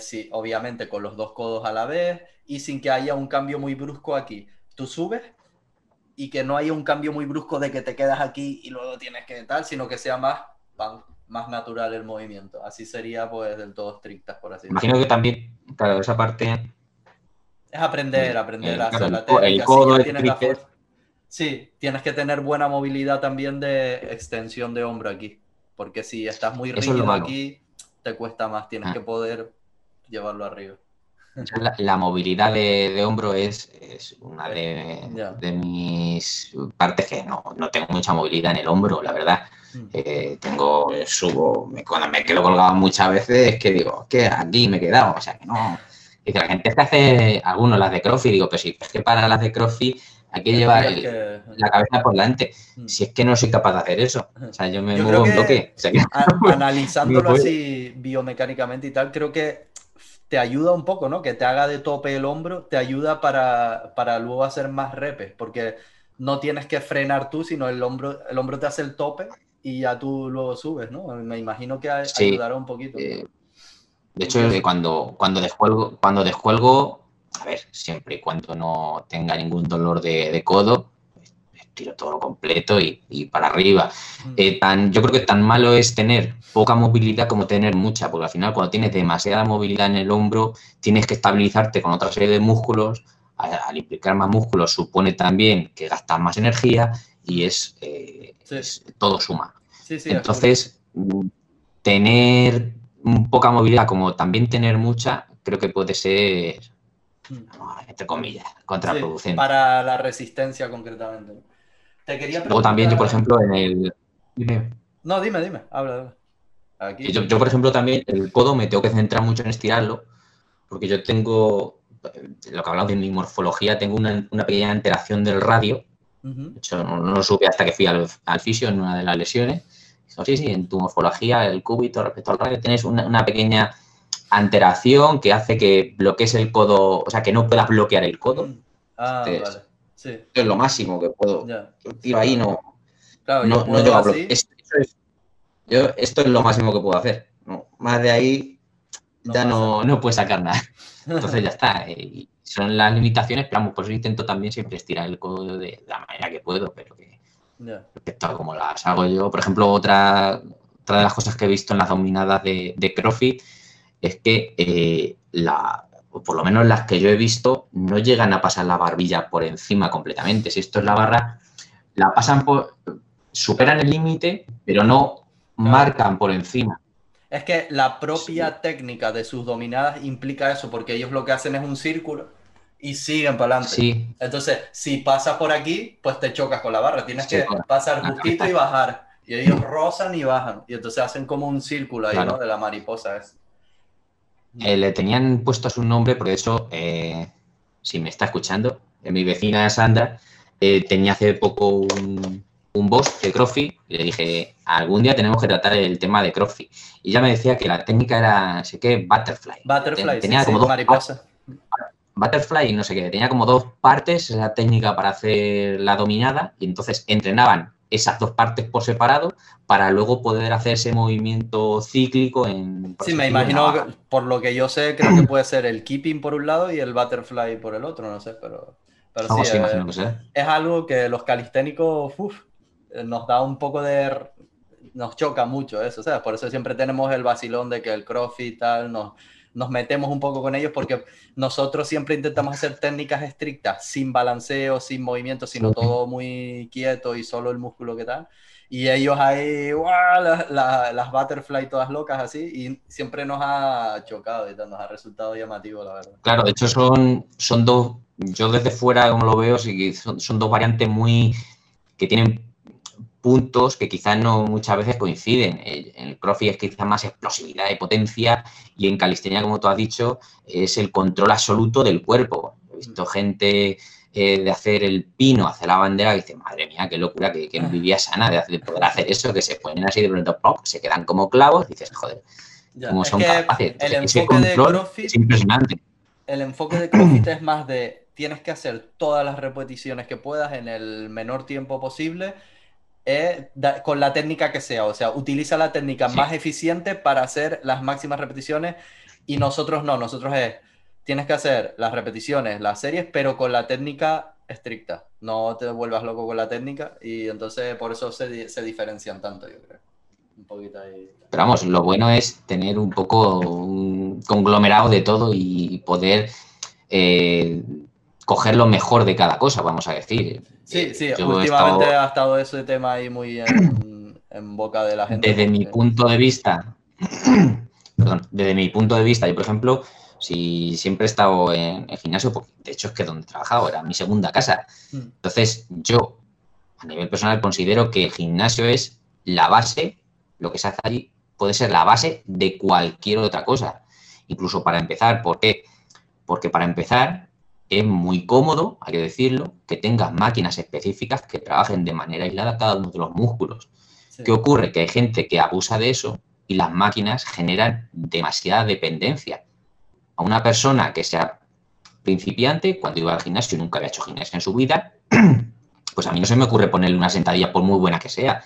sí, obviamente con los dos codos a la vez y sin que haya un cambio muy brusco aquí. Tú subes y que no haya un cambio muy brusco de que te quedas aquí y luego tienes que tal, sino que sea más natural el movimiento. Así sería, pues, del todo estrictas, por así decirlo. Imagino que también, claro, esa parte... Es aprender a hacer la técnica. El codo, sí, tienes sí, tienes que tener buena movilidad también de extensión de hombro aquí. Porque si estás muy rígido aquí, te cuesta más. Tienes que poder llevarlo arriba. La movilidad de hombro es una de mis partes que no tengo mucha movilidad en el hombro, la verdad. Cuando me quedo colgado muchas veces, que digo, que aquí me he quedado, o sea que no... Y que la gente que hace algunos las de CrossFit, digo, pero si es que para las de CrossFit hay que llevar la cabeza por delante. Si es que no soy capaz de hacer eso. O sea, yo me muevo un toque. O sea, analizándolo así biomecánicamente y tal, creo que te ayuda un poco, ¿no? Que te haga de tope el hombro, te ayuda para luego hacer más repes, porque no tienes que frenar tú, sino el hombro te hace el tope y ya tú luego subes, ¿no? Me imagino que ayudará un poquito. De hecho, cuando descuelgo, a ver, siempre y cuando no tenga ningún dolor de codo, tiro todo lo completo y para arriba. Yo creo que tan malo es tener poca movilidad como tener mucha, porque al final cuando tienes demasiada movilidad en el hombro, tienes que estabilizarte con otra serie de músculos. Al implicar más músculos supone también que gastas más energía y todo suma. Sí, entonces, tener... poca movilidad, como también tener mucha, creo que puede ser, entre comillas, contraproducente. Sí, para la resistencia, concretamente. Te quería preguntar... Luego también yo, por ejemplo, en el... No, dime, habla. Aquí. Yo, por ejemplo, también el codo me tengo que centrar mucho en estirarlo, porque yo tengo, lo que hablamos de mi morfología, tengo una pequeña alteración del radio. De hecho, no lo supe hasta que fui al fisio en una de las lesiones. Sí, en tu morfología, el cúbito respecto al radio, tienes una pequeña alteración que hace que bloquees el codo, o sea, que no puedas bloquear el codo. Vale. Sí. Esto es lo máximo que puedo. Yo tiro ahí, no llego a bloquear. Esto es lo máximo que puedo hacer. No, más de ahí ya no puedes sacar nada. Entonces ya está. Y son las limitaciones, pero vamos, por eso intento también siempre estirar el codo de la manera que puedo, pero que... Respecto a cómo las hago yo, por ejemplo, otra de las cosas que he visto en las dominadas de CrossFit es que por lo menos las que yo he visto no llegan a pasar la barbilla por encima completamente. Si esto es la barra, la pasan superan el límite, pero no marcan por encima. Es que la propia técnica de sus dominadas implica eso, porque ellos lo que hacen es un círculo y siguen para adelante. Sí. Entonces, si pasas por aquí, pues te chocas con la barra. Tienes que pasar justito y bajar. Y ellos rozan y bajan. Y entonces hacen como un círculo ahí, ¿no? De la mariposa. Le tenían puesto su nombre, por eso, si me está escuchando, mi vecina Sandra tenía hace poco un boss de CrossFit. Y le dije, algún día tenemos que tratar el tema de CrossFit. Y ella me decía que la técnica era, butterfly. Butterfly, tenía como dos mariposa. butterfly, no sé qué, tenía como dos partes, esa técnica para hacer la dominada, y entonces entrenaban esas dos partes por separado para luego poder hacer ese movimiento cíclico. Sí, me imagino, que, por lo que yo sé, creo que puede ser el keeping por un lado y el butterfly por el otro, no sé, pero sí, imagino que sea. Es algo que los calisténicos, nos da un poco de... Nos choca mucho eso, ¿sabes? Por eso siempre tenemos el vacilón de que el CrossFit y tal, nos metemos un poco con ellos, porque nosotros siempre intentamos hacer técnicas estrictas, sin balanceo, sin movimiento, sino todo muy quieto y solo el músculo que tal. Y ellos ahí, ¡guau! Las butterfly todas locas así, y siempre nos ha chocado y tal, nos ha resultado llamativo, la verdad. Claro, de hecho son dos, yo desde fuera como lo veo, sí que son dos variantes muy que tienen puntos que quizás no muchas veces coinciden. En el CrossFit es quizás más explosividad y potencia, y en calistenia, como tú has dicho, es el control absoluto del cuerpo. He visto gente de hacer el pino, hacer la bandera, que dice, madre mía, qué locura, que envidia sana de poder hacer eso, que se ponen así de pronto, ¡pop!, se quedan como clavos, y dices, joder, cómo son capaces. Ese control de CrossFit es impresionante. El enfoque de CrossFit es más de, tienes que hacer todas las repeticiones que puedas en el menor tiempo posible, con la técnica que sea, o sea, utiliza la técnica más eficiente para hacer las máximas repeticiones, y nosotros tienes que hacer las repeticiones, las series, pero con la técnica estricta, no te vuelvas loco con la técnica, y entonces por eso se diferencian tanto, yo creo. Un poquito ahí. Pero vamos, lo bueno es tener un poco un conglomerado de todo y poder coger lo mejor de cada cosa, vamos a decir. Sí, últimamente ha estado ese tema ahí muy en boca de la gente. Desde mi punto de vista, yo, por ejemplo, siempre he estado en el gimnasio, porque de hecho es que donde he trabajado era mi segunda casa. Entonces, yo, a nivel personal, considero que el gimnasio es la base, lo que se hace allí puede ser la base de cualquier otra cosa. Incluso para empezar, ¿por qué? Porque para empezar... Es muy cómodo, hay que decirlo, que tengas máquinas específicas que trabajen de manera aislada cada uno de los músculos. Sí. ¿Qué ocurre? Que hay gente que abusa de eso y las máquinas generan demasiada dependencia. A una persona que sea principiante, cuando iba al gimnasio, nunca había hecho gimnasia en su vida, pues a mí no se me ocurre ponerle una sentadilla por muy buena que sea.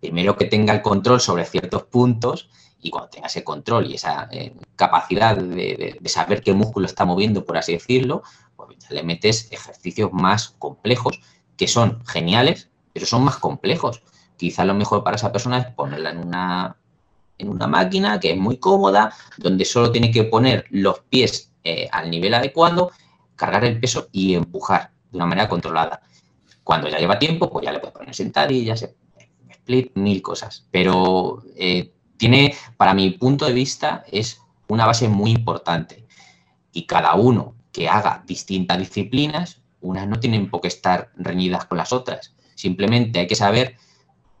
Primero que tenga el control sobre ciertos puntos, y cuando tenga ese control y esa capacidad de saber qué músculo está moviendo, por así decirlo, pues ya le metes ejercicios más complejos, que son geniales, pero son más complejos. Quizá lo mejor para esa persona es ponerla en una máquina que es muy cómoda, donde solo tiene que poner los pies al nivel adecuado, cargar el peso y empujar de una manera controlada. Cuando ya lleva tiempo, pues ya le puedes poner sentadillas, split, mil cosas. Pero... tiene, para mi punto de vista, es una base muy importante, y cada uno que haga distintas disciplinas, unas no tienen por qué estar reñidas con las otras, simplemente hay que saber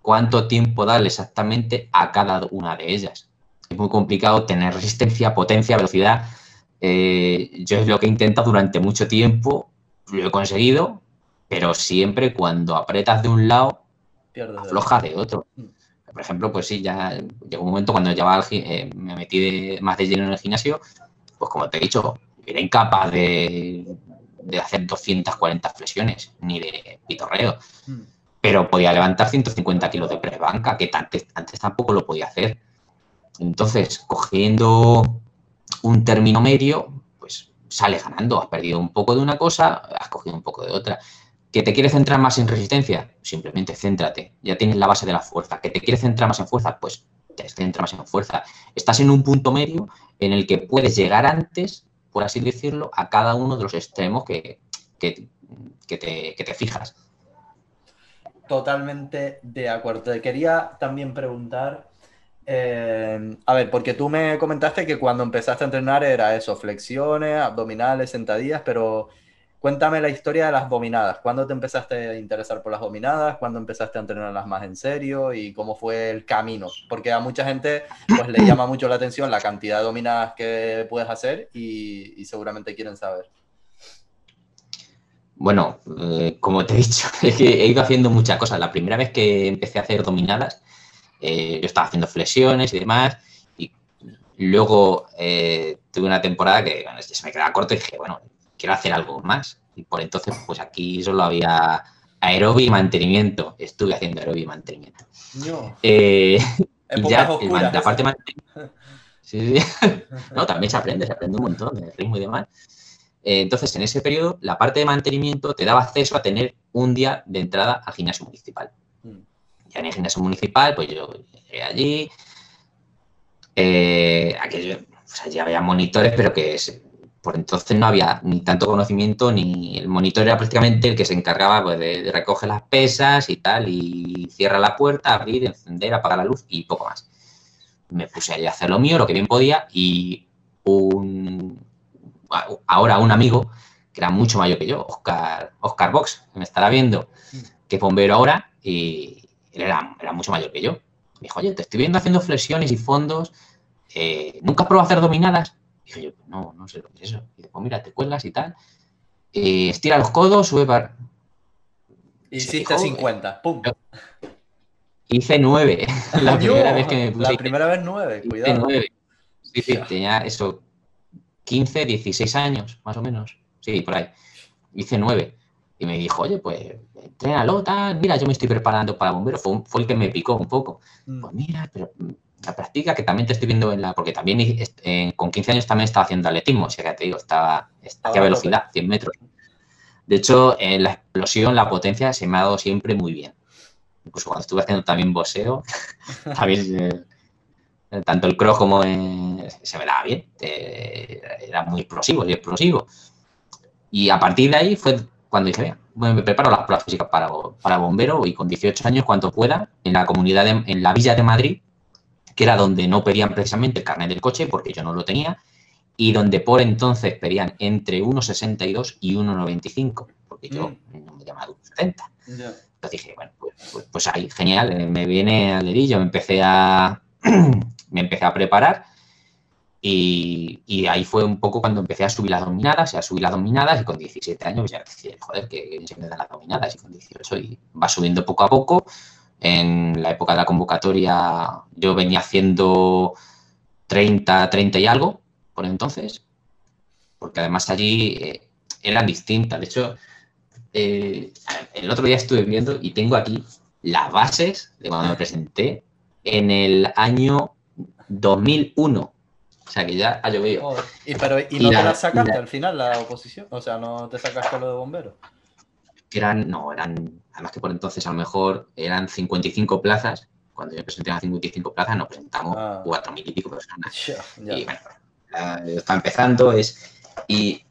cuánto tiempo darle exactamente a cada una de ellas. Es muy complicado tener resistencia, potencia, velocidad. Yo es lo que he intentado durante mucho tiempo, lo he conseguido, pero siempre cuando aprietas de un lado, aflojas de otro. Por ejemplo, pues sí, ya llegó un momento cuando me metí más de lleno en el gimnasio, pues como te he dicho, era incapaz de hacer 240 flexiones, ni de pitorreo, pero podía levantar 150 kilos de press banca, que antes tampoco lo podía hacer. Entonces, cogiendo un término medio, pues sales ganando, has perdido un poco de una cosa, has cogido un poco de otra. ¿Que te quieres centrar más en resistencia? Simplemente céntrate. Ya tienes la base de la fuerza. ¿Que te quieres centrar más en fuerza? Pues te centras más en fuerza. Estás en un punto medio en el que puedes llegar antes, por así decirlo, a cada uno de los extremos que te fijas. Totalmente de acuerdo. Te quería también preguntar, a ver, porque tú me comentaste que cuando empezaste a entrenar era eso, flexiones, abdominales, sentadillas, pero... Cuéntame la historia de las dominadas. ¿Cuándo te empezaste a interesar por las dominadas? ¿Cuándo empezaste a entrenarlas más en serio? ¿Y cómo fue el camino? Porque a mucha gente pues le llama mucho la atención la cantidad de dominadas que puedes hacer y seguramente quieren saber. Bueno, como te he dicho, es que he ido haciendo muchas cosas. La primera vez que empecé a hacer dominadas, yo estaba haciendo flexiones y demás. Y luego tuve una temporada que se me quedaba corto y dije, bueno... quiero hacer algo más. Y por entonces, pues aquí solo había aerobio y mantenimiento. Estuve haciendo aerobio y mantenimiento. No. Y ya, oscuras, la parte mantenimiento. Sí, sí. No, también se aprende un montón de ritmo y demás. Entonces, en ese periodo, la parte de mantenimiento te daba acceso a tener un día de entrada al gimnasio municipal. Ya en el gimnasio municipal, pues yo llegué allí. Aquello, o sea, ya había monitores, pero que por entonces no había ni tanto conocimiento, ni el monitor era prácticamente el que se encargaba pues, de recoger las pesas y tal, y cierra la puerta, abrir, encender, apagar la luz y poco más. Me puse allí a hacer lo mío, lo que bien podía, y ahora un amigo, que era mucho mayor que yo, Oscar Box, que me estará viendo, que es bombero ahora, y él era mucho mayor que yo. Me dijo, oye, te estoy viendo haciendo flexiones y fondos, ¿nunca has probado hacer dominadas? Y dije yo, no sé lo que es eso. Y después, mira, te cuelgas y tal, estira los codos, sube para... Hiciste 50, ¡pum! Hice 9, la primera vez que me puse. La primera vez 9, cuidado. Hice 9, sí, tenía eso... 15, 16 años, más o menos. Sí, por ahí. Hice 9. Y me dijo, oye, pues, entrénalo, tal. Mira, yo me estoy preparando para bombero. Fue el que me picó un poco. Pues mira, pero la práctica que también te estoy viendo en la... Porque también con 15 años también estaba haciendo atletismo. O sea, que te digo, estaba a velocidad, 100 metros. De hecho, la explosión, la potencia, se me ha dado siempre muy bien. Incluso cuando estuve haciendo también boxeo, también... tanto el cross como se me daba bien, era muy explosivo. Y a partir de ahí fue cuando dije, bueno, me preparo las pruebas físicas para bombero y con 18 años, cuanto pueda, en la villa de Madrid, que era donde no pedían precisamente el carnet del coche, porque yo no lo tenía, y donde por entonces pedían entre 1,62 y 1,95, porque yo no me llamaba 1,70. Yeah. Entonces dije, bueno, pues ahí, genial, me viene al dedillo, me empecé a preparar y ahí fue un poco cuando empecé a subir las dominadas y con 17 años ya decía, joder, que bien se me dan las dominadas y con 18 y va subiendo poco a poco. En la época de la convocatoria yo venía haciendo 30 y algo por entonces, porque además allí eran distintas. De hecho, el otro día estuve viendo y tengo aquí las bases de cuando me presenté en el año 2001. O sea, que ya ha llovido. Oh, ¿Y no te la sacaste al final, la oposición? O sea, ¿no te sacaste lo de bomberos? Además que por entonces a lo mejor eran 55 plazas. Cuando yo presenté las 55 plazas nos presentamos 4.000 y pico personas. Yeah. Y bueno, está empezando. Y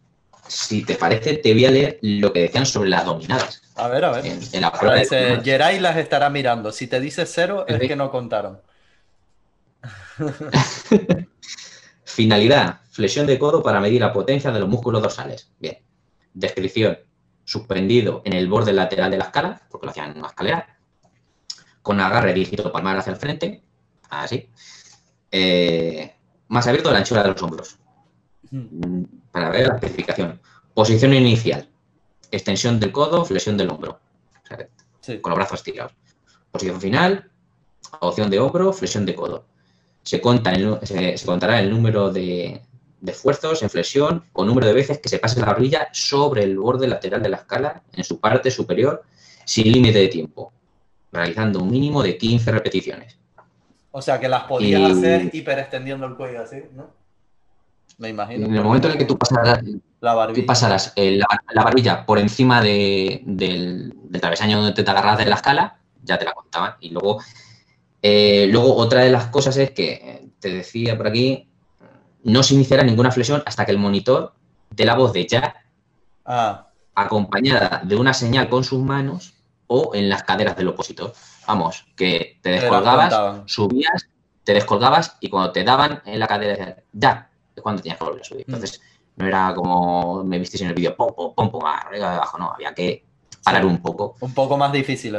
si te parece, te voy a leer lo que decían sobre las dominadas. A ver. En la prueba Geray las estará mirando. Si te dice 0, es que no contaron. Finalidad. Flexión de codo para medir la potencia de los músculos dorsales. Bien. Descripción. Suspendido en el borde lateral de la escala, porque lo hacían en una escalera. Con agarre dirigido palmar hacia el frente. Así. Más abierto a la anchura de los hombros. Para ver la especificación. Posición inicial. Extensión del codo, flexión del hombro. O sea, sí. Con los brazos estirados. Posición final, adopción de hombro, flexión de codo. Se contará el número de esfuerzos en flexión o número de veces que se pase la barbilla sobre el borde lateral de la escala en su parte superior sin límite de tiempo, realizando un mínimo de 15 repeticiones. O sea, que las podías hacer hiperextendiendo el cuello así, ¿no? Me imagino. En el momento en el que tú pasarás la barbilla por encima del travesaño donde te agarras de la escala, ya te la contaban. Y luego otra de las cosas es que, te decía por aquí, no se iniciará ninguna flexión hasta que el monitor dé la voz de ya, acompañada de una señal con sus manos o en las caderas del opositor. Vamos, que te descolgabas, subías, te descolgabas y cuando te daban en la cadera ya, cuando tenías que volver a subir. Entonces, no era como me visteis en el vídeo, pom, pom, pom, pom, arriba, abajo, no, había que parar un poco. Un poco más difícil.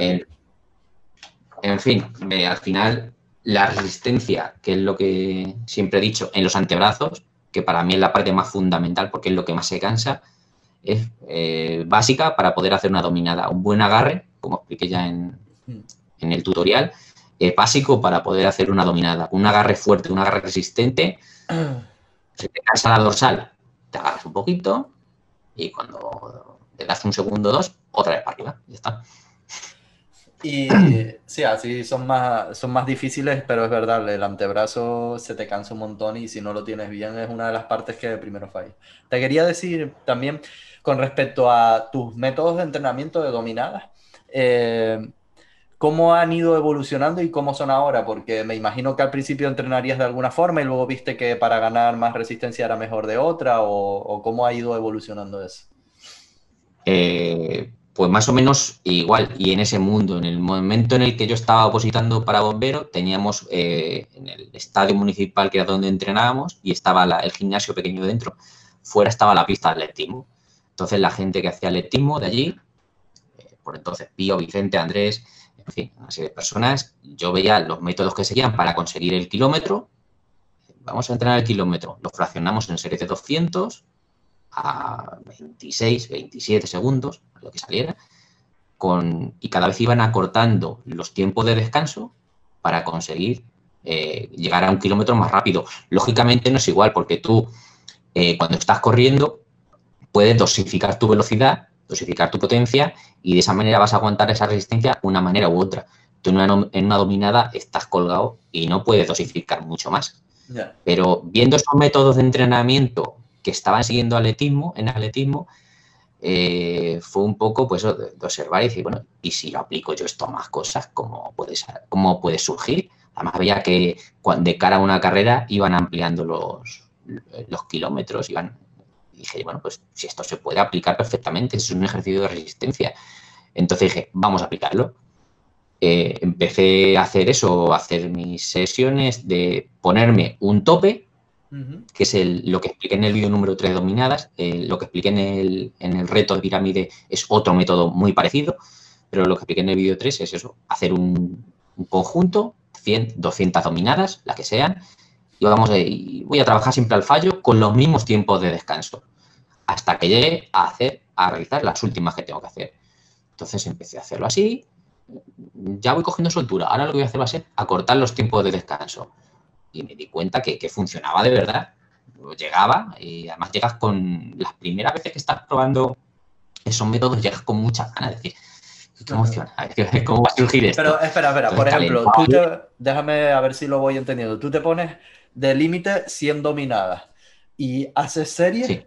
En fin, al final, la resistencia, que es lo que siempre he dicho, en los antebrazos, que para mí es la parte más fundamental porque es lo que más se cansa, es básica para poder hacer una dominada. Un buen agarre, como expliqué ya en el tutorial, es básico para poder hacer una dominada. Un agarre fuerte, un agarre resistente... Se te cansa la dorsal, te agarras un poquito, y cuando le das un segundo o dos, otra vez para arriba, ya está. Y sí, así son más difíciles, pero es verdad, el antebrazo se te cansa un montón y si no lo tienes bien es una de las partes que primero falla. Te quería decir también con respecto a tus métodos de entrenamiento de dominadas, ¿cómo han ido evolucionando y cómo son ahora? Porque me imagino que al principio entrenarías de alguna forma y luego viste que para ganar más resistencia era mejor de otra, o ¿cómo ha ido evolucionando eso? Pues más o menos igual, y en ese mundo, en el momento en el que yo estaba opositando para bombero, teníamos en el estadio municipal, que era donde entrenábamos, y estaba el gimnasio pequeño dentro, fuera estaba la pista de atletismo. Entonces la gente que hacía atletismo de allí, por entonces Pío, Vicente, Andrés, en fin, una serie de personas, yo veía los métodos que seguían para conseguir el kilómetro. Vamos a entrenar el kilómetro, lo fraccionamos en series de 200, a 26, 27 segundos, lo que saliera, y cada vez iban acortando los tiempos de descanso para conseguir llegar a un kilómetro más rápido. Lógicamente no es igual, porque tú, cuando estás corriendo, puedes dosificar tu velocidad, dosificar tu potencia, y de esa manera vas a aguantar esa resistencia de una manera u otra. Tú en una dominada estás colgado y no puedes dosificar mucho más. Yeah. Pero viendo esos métodos de entrenamiento que estaban siguiendo atletismo, fue un poco pues de observar y decir, bueno, ¿y si lo aplico yo esto a más cosas? ¿Cómo puede surgir? Además veía que de cara a una carrera iban ampliando los kilómetros. Y dije, bueno, pues si esto se puede aplicar perfectamente, es un ejercicio de resistencia. Entonces dije, vamos a aplicarlo. Empecé a hacer eso, a hacer mis sesiones de ponerme un tope, que es lo que expliqué en el vídeo número 3 dominadas, lo que expliqué en el reto de pirámide es otro método muy parecido, pero lo que expliqué en el vídeo 3 es eso, hacer un conjunto, 100, 200 dominadas, las que sean, y voy a trabajar siempre al fallo con los mismos tiempos de descanso, hasta que llegue a realizar las últimas que tengo que hacer. Entonces empecé a hacerlo así, ya voy cogiendo soltura, ahora lo que voy a hacer va a ser acortar los tiempos de descanso. Y me di cuenta que funcionaba de verdad. Llegaba, y además llegas con... Las primeras veces que estás probando esos métodos, llegas con muchas ganas. Es decir, qué emoción, a ver cómo va a surgir esto. Pero espera, entonces, por ejemplo, déjame a ver si lo voy entendiendo. Tú te pones de límite 100 dominadas y haces series, sí,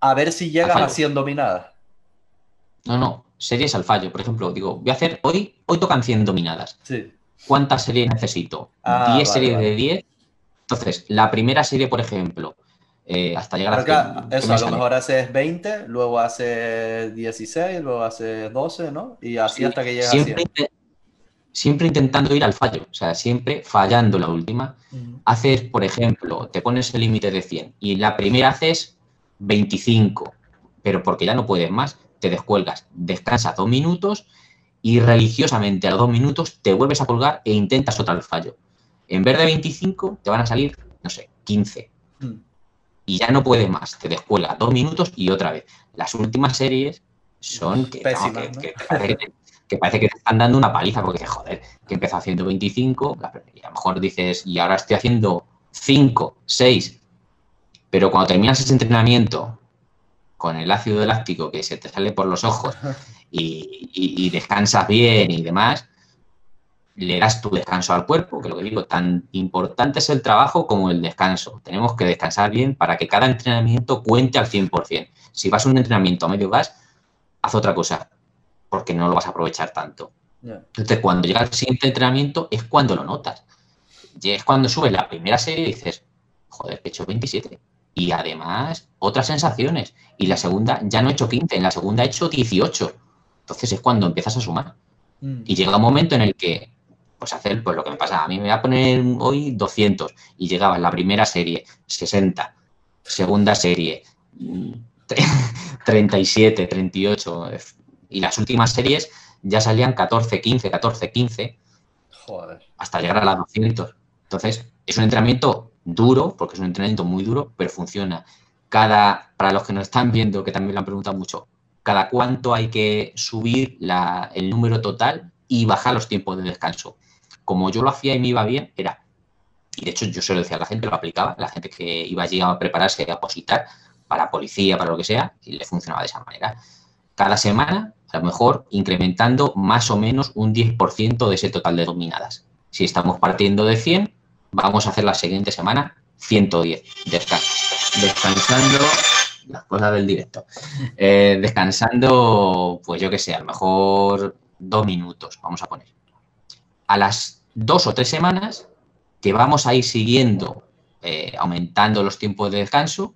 a ver si llegas a 100 dominadas. No, series al fallo. Por ejemplo, digo, voy a hacer... Hoy tocan 100 dominadas. Sí. ¿Cuántas series necesito? 10 series de 10. Entonces, la primera serie, por ejemplo, hasta llegar a 100. Eso, a lo mejor haces 20, luego haces 16, luego haces 12, ¿no? Y así sí, hasta que llegas a 100. Siempre intentando ir al fallo, o sea, siempre fallando la última. Haces, por ejemplo, te pones el límite de 100 y la primera haces 25, pero porque ya no puedes más, te descuelgas, descansas 2 minutos... y religiosamente a los 2 minutos te vuelves a colgar e intentas otra vez fallo. En vez de 25 te van a salir, no sé, 15. Y ya no puedes más, te descuelgas 2 minutos y otra vez. Las últimas series son pésimas, ¿no? que parece que te están dando una paliza porque, joder, que empezó haciendo 25, y a lo mejor dices, y ahora estoy haciendo 5, 6. Pero cuando terminas ese entrenamiento con el ácido láctico que se te sale por los ojos y descansas bien y demás, le das tu descanso al cuerpo, que lo que digo, tan importante es el trabajo como el descanso. Tenemos que descansar bien para que cada entrenamiento cuente al 100%. Si vas a un entrenamiento a medio gas, haz otra cosa, porque no lo vas a aprovechar tanto. Entonces, cuando llega el siguiente entrenamiento es cuando lo notas. Y es cuando subes la primera serie y dices, joder, he hecho 27. Y además, otras sensaciones. Y la segunda, ya no he hecho 15, en la segunda he hecho 18. Entonces es cuando empiezas a sumar. Y llega un momento en el que, pues hacer, pues lo que me pasa, a mí me voy a poner hoy 200. Y llegaba en la primera serie, 60. Segunda serie, 37, 38. Y las últimas series ya salían 14, 15, 14, 15. Joder. Hasta llegar a las 200. Entonces, es un entrenamiento duro, porque es un entrenamiento muy duro, pero funciona. Para los que nos están viendo, que también lo han preguntado mucho, cada cuánto hay que subir el número total y bajar los tiempos de descanso. Como yo lo hacía y me iba bien, y de hecho yo se lo decía a la gente, lo aplicaba, la gente que iba allí a prepararse, a positar, para la policía, para lo que sea, y le funcionaba de esa manera. Cada semana, a lo mejor, incrementando más o menos un 10% de ese total de dominadas. Si estamos partiendo de 100, vamos a hacer la siguiente semana 110. Descansando las cosas del directo. Descansando, pues yo qué sé, a lo mejor 2 minutos, vamos a poner. A las 2 o 3 semanas que vamos a ir siguiendo, aumentando los tiempos de descanso,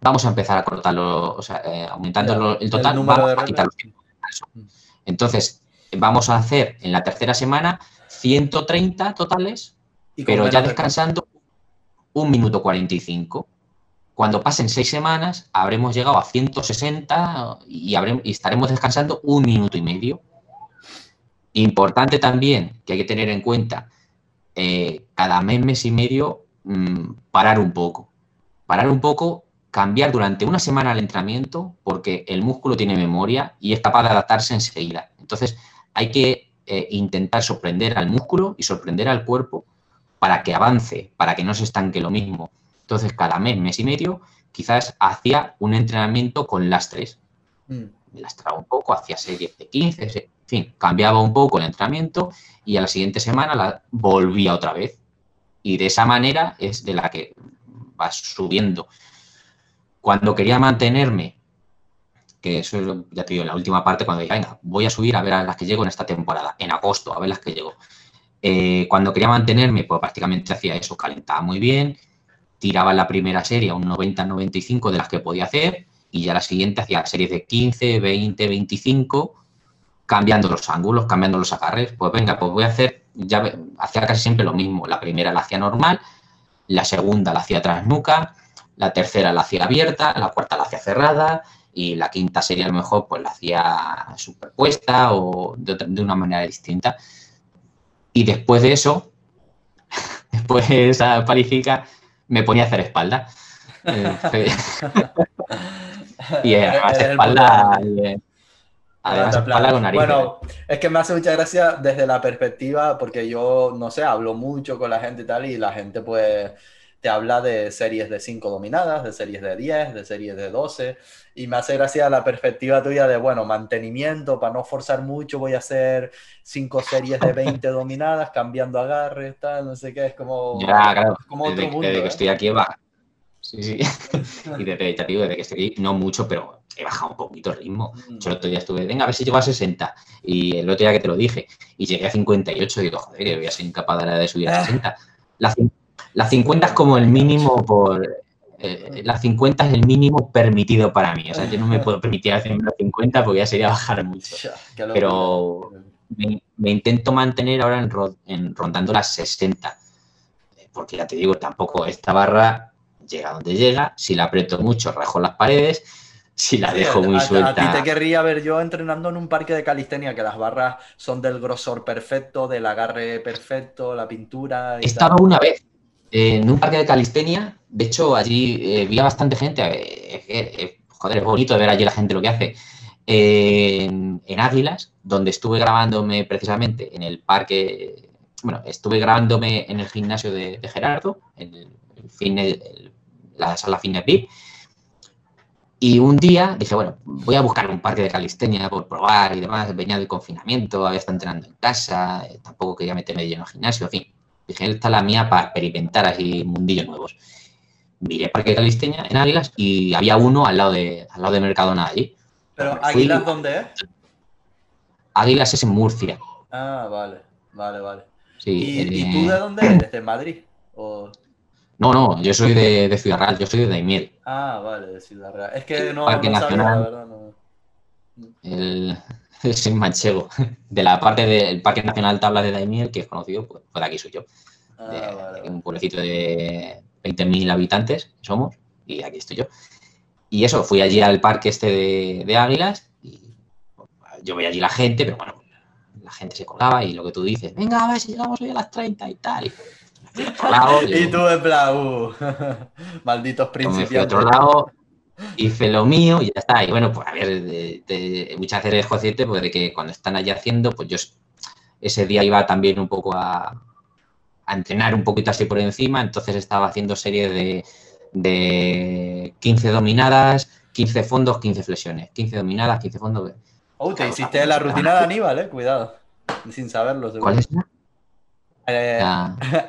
vamos a empezar a cortarlo, o sea, aumentando el total, vamos a quitar los tiempos de descanso. Entonces, vamos a hacer en la tercera semana 130 totales, pero ya descansando 1 minuto 45. Cuando pasen 6 semanas, habremos llegado a 160 y estaremos descansando 1 minuto y medio. Importante también, que hay que tener en cuenta, cada mes, mes y medio, parar un poco. Parar un poco, cambiar durante una semana el entrenamiento, porque el músculo tiene memoria y es capaz de adaptarse enseguida. Entonces, hay que intentar sorprender al músculo y sorprender al cuerpo para que avance, para que no se estanque lo mismo. Entonces, cada mes, mes y medio, quizás hacía un entrenamiento con lastres. Lastraba un poco, hacía series de 15, en fin, cambiaba un poco el entrenamiento y a la siguiente semana la volvía otra vez. Y de esa manera es de la que vas subiendo. Cuando quería mantenerme, que eso es, ya te digo, en la última parte, cuando dije, venga, voy a subir a ver a las que llego en esta temporada, en agosto, a ver las que llego. Cuando quería mantenerme, pues prácticamente hacía eso, calentaba muy bien, tiraba la primera serie a un 90-95 de las que podía hacer y ya la siguiente hacía series de 15, 20, 25, cambiando los ángulos, cambiando los agarres. Pues venga, pues voy a hacer, ya hacía casi siempre lo mismo. La primera la hacía normal, la segunda la hacía tras nuca, la tercera la hacía abierta, la cuarta la hacía cerrada y la quinta serie a lo mejor pues la hacía superpuesta o de una manera distinta. Y después de eso, después de esa palifica, me ponía a hacer espalda. Y además espalda, espalda con nariz. Bueno, es que me hace mucha gracia desde la perspectiva, porque yo, no sé, hablo mucho con la gente y tal, y la gente pues te habla de series de 5 dominadas, de series de 10, de series de 12, y me hace gracia la perspectiva tuya de, bueno, mantenimiento, para no forzar mucho, voy a hacer 5 series de 20 dominadas, cambiando agarres, tal, no sé qué, es como, ya, claro, como otro mundo. Desde que estoy aquí, va. Sí, sí. Y desde que estoy aquí, no mucho, pero he bajado un poquito el ritmo. Yo el otro día estuve, venga, a ver si llego a 60, y el otro día que te lo dije, y llegué a 58, y digo, joder, voy a ser incapaz de subir a 60. Las 50 es como el mínimo por... las 50 es el mínimo permitido para mí. O sea, yo no me puedo permitir hacer las 50 porque ya sería bajar mucho. Pero me intento mantener ahora en rondando las 60. Porque ya te digo, tampoco esta barra llega donde llega. Si la aprieto mucho, rajo las paredes. Si la dejo muy suelta... A ti te querría ver yo entrenando en un parque de calistenia, que las barras son del grosor perfecto, del agarre perfecto, la pintura... Y estaba tal. Una vez en un parque de calistenia, de hecho allí vi a bastante gente, joder, es bonito ver allí la gente lo que hace, en Águilas, donde estuve grabándome precisamente en el parque, bueno, estuve grabándome en el gimnasio de Gerardo, en la sala Fitness VIP, y un día dije, bueno, voy a buscar un parque de calistenia por probar y demás, venía del confinamiento, había estado entrenando en casa, tampoco quería meterme de lleno al gimnasio, en fin. Dije, esta es la mía para experimentar así mundillos nuevos. Miré parque de calistenia en Águilas y había uno al lado de Mercadona allí. ¿Pero Águilas dónde es? Águilas es en Murcia. Ah, vale. Sí, ¿Y tú de dónde eres? ¿De Madrid? ¿O? No, yo soy de Ciudad Real, yo soy de Daimiel. Ah, vale, de Ciudad Real. Es que no, parque no nacional, sabía, la verdad. No. Soy manchego, de la parte del Parque Nacional Tablas de Daimiel, que es conocido, pues de aquí soy yo. De un pueblecito de 20.000 habitantes somos, y aquí estoy yo. Y eso, fui allí al parque este de Águilas, y pues, yo veía allí la gente, pero bueno, la gente se colgaba, y lo que tú dices, venga, a ver si llegamos hoy a las 30 y tal. Y tú en plan, malditos principiantes. Otro lado... Hice lo mío y ya está. Y bueno, pues a ver, muchas veces es consciente pues, de que cuando están allí haciendo, pues yo ese día iba también un poco a entrenar un poquito así por encima, entonces estaba haciendo series de de 15 dominadas, 15 fondos, 15 flexiones. 15 dominadas, 15 fondos. Oh, te hiciste la rutina de Aníbal, cuidado. Sin saberlo. Seguro. ¿Cuál es?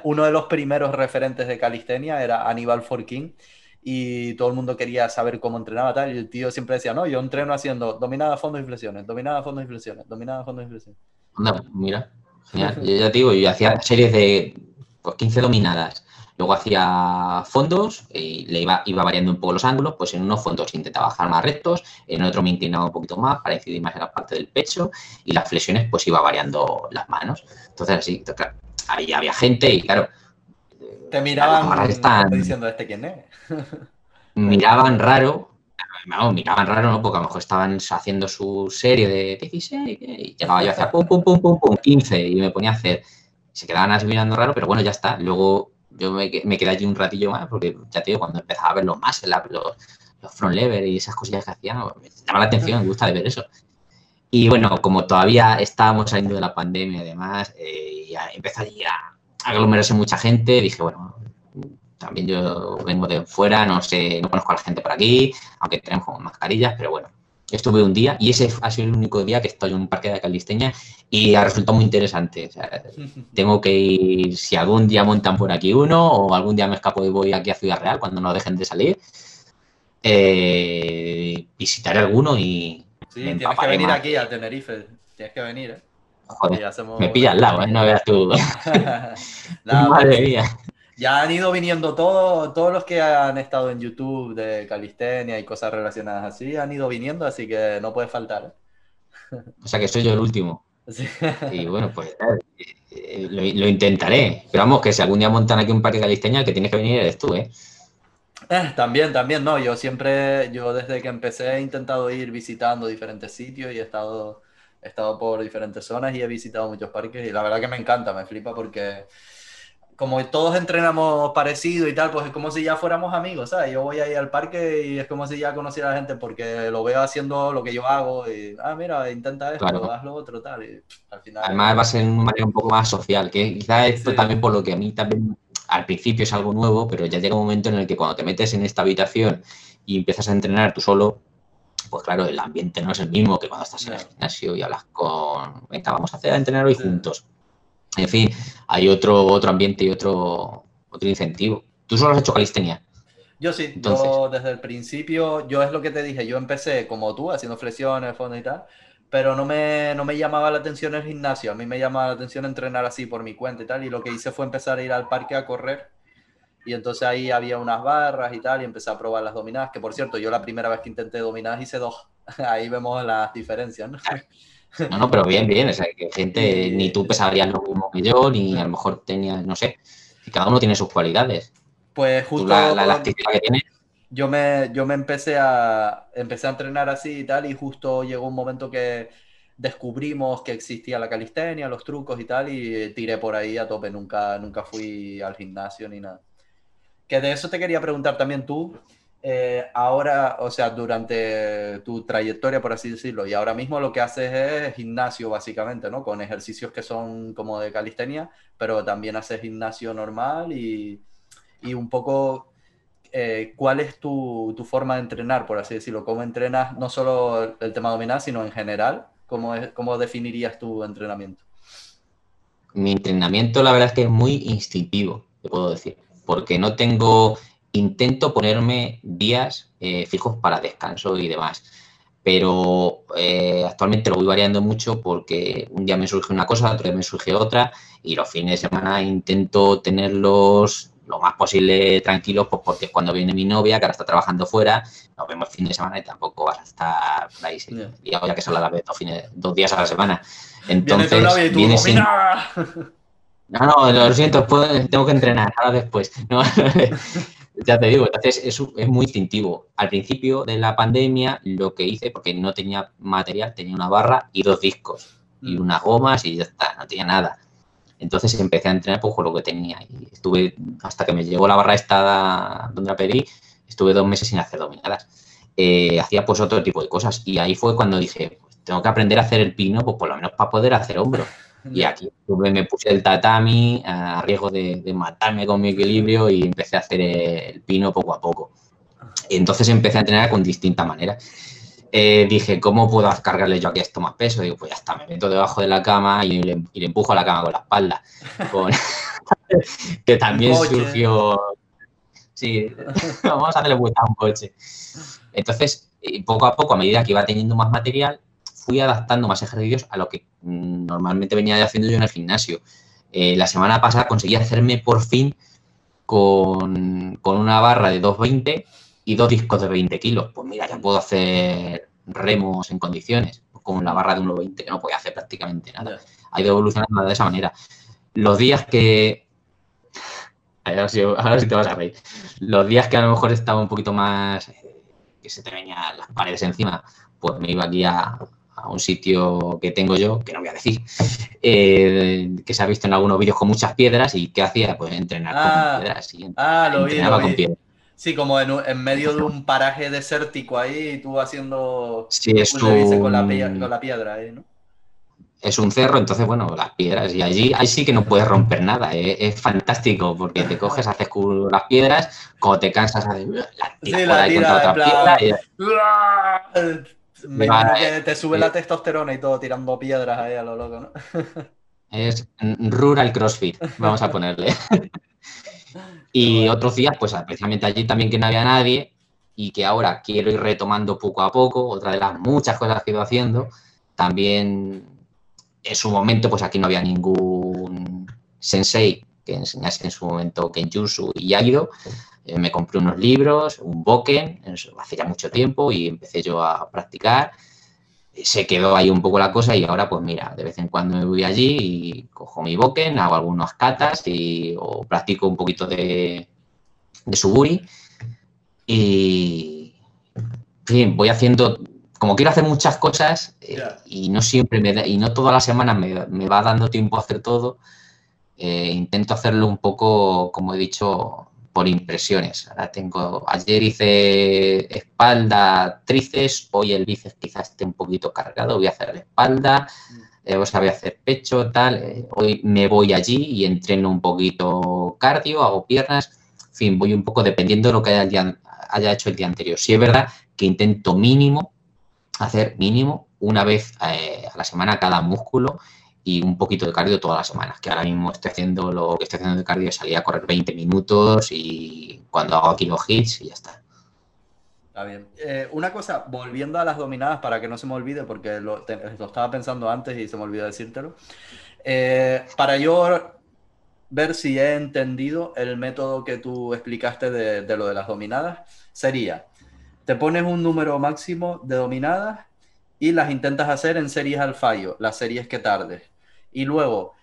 Uno de los primeros referentes de calistenia era Aníbal Forking y todo el mundo quería saber cómo entrenaba tal, y el tío siempre decía, no, yo entreno haciendo dominada, fondos y flexiones, dominada, fondos y flexiones, dominada, fondos y flexiones. Anda, mira, genial. Yo ya te digo, yo hacía series de pues, 15 dominadas, luego hacía fondos y le iba variando un poco los ángulos, pues en unos fondos intentaba bajar más rectos, en otro me inclinaba un poquito más para incidir más en la parte del pecho, y las flexiones pues iba variando las manos. Entonces así, claro, ahí había gente y claro, te miraban, están, diciendo este quién es. Miraban raro, no, miraban raro, ¿no? Porque a lo mejor estaban haciendo su serie de 16 y llegaba yo hacia pum, 15 y me ponía a hacer. Se quedaban así mirando raro, pero bueno, ya está. Luego yo me quedé allí un ratillo más porque ya te digo, cuando empezaba a ver los más, los front lever y esas cosillas que hacían, me llamaba la atención, me gusta de ver eso. Y bueno, como todavía estábamos saliendo de la pandemia y demás, empezó allí a aglomerarse mucha gente, dije, bueno, también yo vengo de fuera, no sé, no conozco a la gente por aquí, aunque tenemos como mascarillas, pero bueno, estuve un día y ese ha sido el único día que estoy en un parque de calistenia y ha resultado muy interesante. O sea, tengo que ir, si algún día montan por aquí uno o algún día me escapo y voy aquí a Ciudad Real cuando no dejen de salir, visitaré alguno y... Sí, tienes que venir aquí a Tenerife, tienes que venir, ¿eh? Joder, hacemos... me pilla al lado, ¿eh? No veas tú. Madre mía. Ya han ido viniendo todos los que han estado en YouTube de calistenia y cosas relacionadas así, han ido viniendo, así que no puede faltar. O sea que soy yo el último. Sí. Y bueno, pues lo intentaré. Pero vamos, que si algún día montan aquí un parque de calistenia, el que tienes que venir eres tú, ¿eh? También, no, yo desde que empecé he intentado ir visitando diferentes sitios y he estado por diferentes zonas y he visitado muchos parques y la verdad que me encanta, me flipa porque... como todos entrenamos parecido y tal, pues es como si ya fuéramos amigos, ¿sabes? Yo voy ahí al parque y es como si ya conociera a la gente porque lo veo haciendo lo que yo hago y, mira, intenta esto, claro, haz lo otro, tal, y al final... Además va a ser un mareo un poco más social, que quizás esto sí, también por lo que a mí también al principio es algo nuevo, pero ya llega un momento en el que cuando te metes en esta habitación y empiezas a entrenar tú solo, pues claro, el ambiente no es el mismo que cuando estás en el gimnasio y hablas con... venga, vamos a hacer a entrenar hoy juntos. En fin, hay otro ambiente y otro incentivo. ¿Tú solo has hecho calistenia? Yo sí. Entonces, yo desde el principio, yo es lo que te dije, yo empecé como tú, haciendo flexiones, fondos y tal, pero no me llamaba la atención el gimnasio, a mí me llamaba la atención entrenar así por mi cuenta y tal, y lo que hice fue empezar a ir al parque a correr, y entonces ahí había unas barras y tal, y empecé a probar las dominadas, que por cierto, yo la primera vez que intenté dominadas hice 2, ahí vemos las diferencias, ¿no? No, pero bien, o sea, que gente, ni tú pesarías lo mismo que yo, ni a lo mejor tenías, no sé, y cada uno tiene sus cualidades. Pues justo la elasticidad que tienes. Yo me empecé a entrenar así y tal, y justo llegó un momento que descubrimos que existía la calistenia, los trucos y tal, y tiré por ahí a tope, nunca fui al gimnasio ni nada. Que de eso te quería preguntar también tú. Ahora, o sea, durante tu trayectoria, por así decirlo, y ahora mismo lo que haces es gimnasio básicamente, ¿no? Con ejercicios que son como de calistenia, pero también haces gimnasio normal y un poco cuál es tu forma de entrenar, por así decirlo, cómo entrenas no solo el tema dominada, sino en general, ¿cómo definirías tu entrenamiento? Mi entrenamiento la verdad es que es muy instintivo, te puedo decir, porque no tengo... Intento ponerme días fijos para descanso y demás, pero actualmente lo voy variando mucho porque un día me surge una cosa, otro día me surge otra y los fines de semana intento tenerlos lo más posible tranquilos, pues porque es cuando viene mi novia que ahora está trabajando fuera, nos vemos el fin de semana y tampoco vas a estar por ahí seguido, ya que son a la vez 2 días a la semana. Entonces viene sin... No, lo siento, tengo que entrenar ahora después, ¿no? Ya te digo, entonces es muy instintivo. Al principio de la pandemia lo que hice, porque no tenía material, tenía una barra y 2 discos y unas gomas y ya está, no tenía nada. Entonces empecé a entrenar pues, con lo que tenía y estuve, hasta que me llegó la barra esta donde la pedí, estuve 2 meses sin hacer dominadas. Hacía pues otro tipo de cosas y ahí fue cuando dije, tengo que aprender a hacer el pino, pues por lo menos para poder hacer hombro. Y aquí me puse el tatami a riesgo de matarme con mi equilibrio y empecé a hacer el pino poco a poco. Y entonces empecé a entrenar con distintas maneras. Dije, ¿cómo puedo cargarle yo aquí esto más peso? Digo, pues ya está, me meto debajo de la cama y le empujo a la cama con la espalda. Que también surgió... Sí, vamos a hacerle vuelta a un coche. Entonces, poco a poco, a medida que iba teniendo más material, fui adaptando más ejercicios a lo que normalmente venía haciendo yo en el gimnasio. La semana pasada conseguí hacerme por fin con una barra de 220 y 2 discos de 20 kilos. Pues mira, ya puedo hacer remos en condiciones, con la barra de 1,20 que no podía hacer prácticamente nada. Ha ido evolucionando de esa manera. Los días que... Ahora sí te vas a reír. Los días que a lo mejor estaba un poquito más... que se te venían las paredes encima, pues me iba aquí a un sitio que tengo yo, que no voy a decir, que se ha visto en algunos vídeos con muchas piedras. ¿Y qué hacía? Pues entrenar con piedras. Y entrenaba con piedras. Sí, como en medio de un paraje desértico ahí, y tú haciendo... Sí, es con la piedra ahí, ¿no? Es un cerro, entonces, bueno, las piedras. Y allí ahí sí que no puedes romper nada. Es fantástico porque te coges, haces las piedras, cuando te cansas, la tiras contra otra piedra. Y... te sube la testosterona y todo tirando piedras ahí a lo loco, ¿no? Es rural CrossFit, vamos a ponerle. Y otros días, pues precisamente allí también que no había nadie y que ahora quiero ir retomando poco a poco, otra de las muchas cosas que he ido haciendo, también... En su momento, pues aquí no había ningún sensei que enseñase en su momento Kenjutsu y Yagido. Me compré unos libros, un boken, hace ya mucho tiempo, y empecé yo a practicar. Se quedó ahí un poco la cosa y ahora, pues mira, de vez en cuando me voy allí y cojo mi boken, hago algunos katas o practico un poquito de suburi. Y, en fin, voy haciendo... Como quiero hacer muchas cosas y no siempre no todas las semanas me va dando tiempo a hacer todo, intento hacerlo un poco, como he dicho, por impresiones. Ahora ayer hice espalda, tríceps, hoy el bíceps quizás esté un poquito cargado, voy a hacer la espalda, voy a hacer pecho, tal. Hoy me voy allí y entreno un poquito cardio, hago piernas, en fin, voy un poco dependiendo de lo que haya hecho el día anterior. Sí es verdad que intento hacer mínimo una vez a la semana cada músculo y un poquito de cardio todas las semanas, que ahora mismo estoy haciendo lo que estoy haciendo de cardio, salí a correr 20 minutos y cuando hago aquí los hits y ya está. Está bien. Una cosa, volviendo a las dominadas para que no se me olvide, porque lo estaba pensando antes y se me olvidó decírtelo, para yo ver si he entendido el método que tú explicaste de lo de las dominadas, sería... Te pones un número máximo de dominadas y las intentas hacer en series al fallo, las series que tardes. Y luego,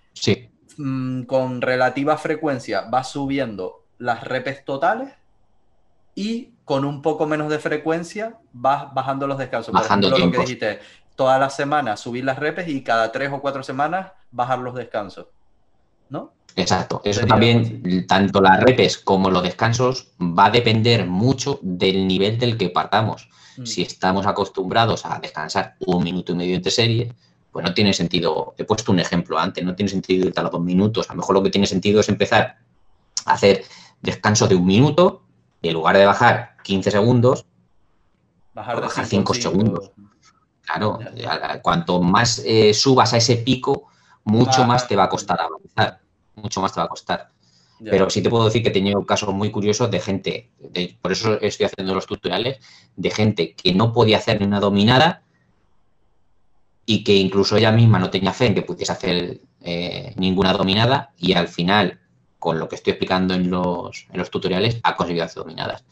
con relativa frecuencia, vas subiendo las repes totales y con un poco menos de frecuencia vas bajando los descansos. Bajando tiempos. Por ejemplo, lo que dijiste, todas las semanas subir las repes y cada 3 o 4 semanas bajar los descansos, ¿no? Exacto. Eso también, tanto las repes como los descansos, va a depender mucho del nivel del que partamos. Si estamos acostumbrados a descansar 1,5 minutos entre series, pues no tiene sentido. He puesto un ejemplo antes, no tiene sentido ir a los 2 minutos. A lo mejor lo que tiene sentido es empezar a hacer descanso de 1 minuto y en lugar de bajar 15 segundos, bajar 5 segundos. Claro, cuanto más subas a ese pico, mucho más te va a costar avanzar. Mucho más te va a costar. Ya. Pero sí te puedo decir que he tenido casos muy curiosos de gente, por eso estoy haciendo los tutoriales, de gente que no podía hacer ni una dominada y que incluso ella misma no tenía fe en que pudiese hacer ninguna dominada y al final, con lo que estoy explicando en los tutoriales, ha conseguido hacer dominadas.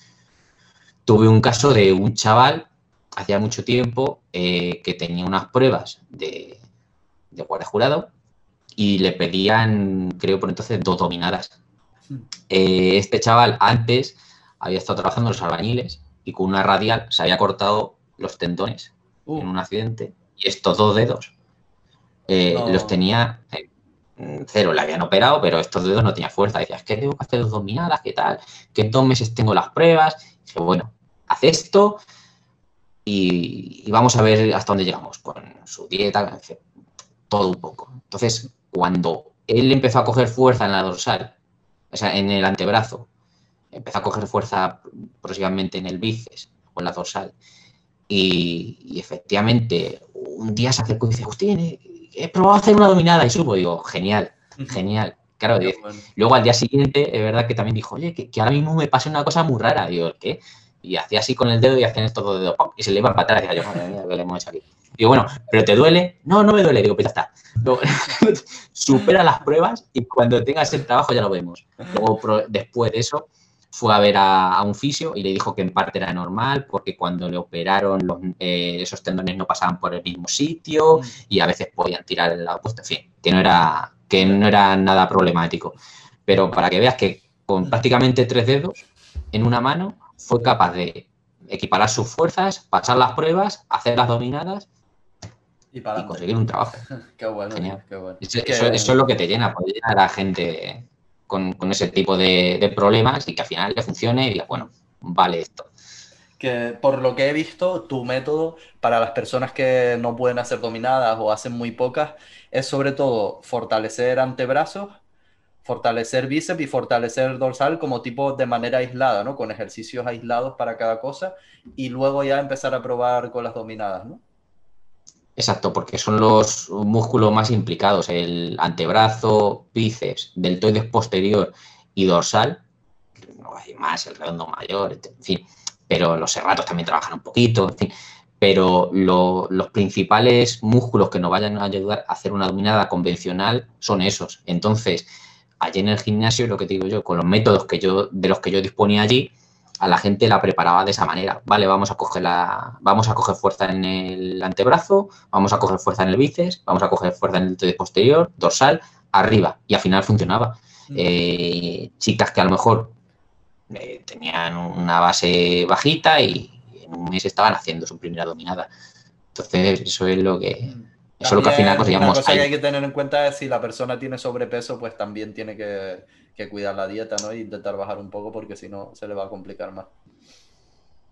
Tuve un caso de un chaval, hacía mucho tiempo, que tenía unas pruebas de guardia jurado y le pedían, creo por entonces, 2 dominadas. Este chaval antes había estado trabajando en los albañiles y con una radial se había cortado los tendones en un accidente y estos 2 dedos los tenía cero, le habían operado, pero estos dedos no tenían fuerza. Decía, es que tengo que hacer 2 dominadas, ¿qué tal? Que en 2 meses tengo las pruebas. Dije, bueno, haz esto, y vamos a ver hasta dónde llegamos con su dieta, todo un poco. Entonces, cuando él empezó a coger fuerza en la dorsal, o sea, en el antebrazo, empezó a coger fuerza próximamente en el bíceps o en la dorsal, y efectivamente un día se acercó y dice, Agustín, he probado a hacer una dominada y subo. Digo, genial, genial. Claro, digo, bueno. Luego al día siguiente, es verdad que también dijo, oye, que ahora mismo me pasa una cosa muy rara. Digo, ¿qué? Y hacía así con el dedo y hacían estos dos dedos, ¡pum! Y se le iba para atrás. Digo, yo, madre mía, ¿qué le hemos hecho aquí? Digo, bueno, ¿pero te duele? No, no me duele. Digo, pues ya está. Supera las pruebas y cuando tengas el trabajo ya lo vemos. Luego, después de eso, fue a ver a un fisio y le dijo que en parte era normal porque cuando le operaron esos tendones no pasaban por el mismo sitio y a veces podían tirar el lado opuesto. En fin, que no era nada problemático. Pero para que veas que con prácticamente 3 dedos en una mano fue capaz de equiparar sus fuerzas, pasar las pruebas, hacer las dominadas y conseguir un trabajo. Qué bueno. Genial. Qué bueno. Eso es lo que te llena, pues, llena a la gente con ese tipo de problemas y que al final le funcione y diga, bueno, vale esto. Que por lo que he visto, tu método para las personas que no pueden hacer dominadas o hacen muy pocas es sobre todo fortalecer antebrazos, fortalecer bíceps y fortalecer dorsal como tipo de manera aislada, ¿no? Con ejercicios aislados para cada cosa y luego ya empezar a probar con las dominadas, ¿no? Exacto, porque son los músculos más implicados, el antebrazo, bíceps, deltoides posterior y dorsal, no hay más, el redondo mayor, en fin, pero los serratos también trabajan un poquito, en fin, pero los principales músculos que nos vayan a ayudar a hacer una dominada convencional son esos. Entonces, allí en el gimnasio, lo que te digo yo, con los métodos de los que yo disponía allí, a la gente la preparaba de esa manera. Vale, vamos a coger fuerza en el antebrazo, vamos a coger fuerza en el bíceps, vamos a coger fuerza en el deltoides posterior, dorsal, arriba. Y al final funcionaba. Chicas que a lo mejor tenían una base bajita y en un mes estaban haciendo su primera dominada. Entonces, eso es lo que al final conseguimos. Una cosa que hay que tener en cuenta es si la persona tiene sobrepeso, pues también tiene que cuidar la dieta, ¿no? E intentar bajar un poco porque si no se le va a complicar más.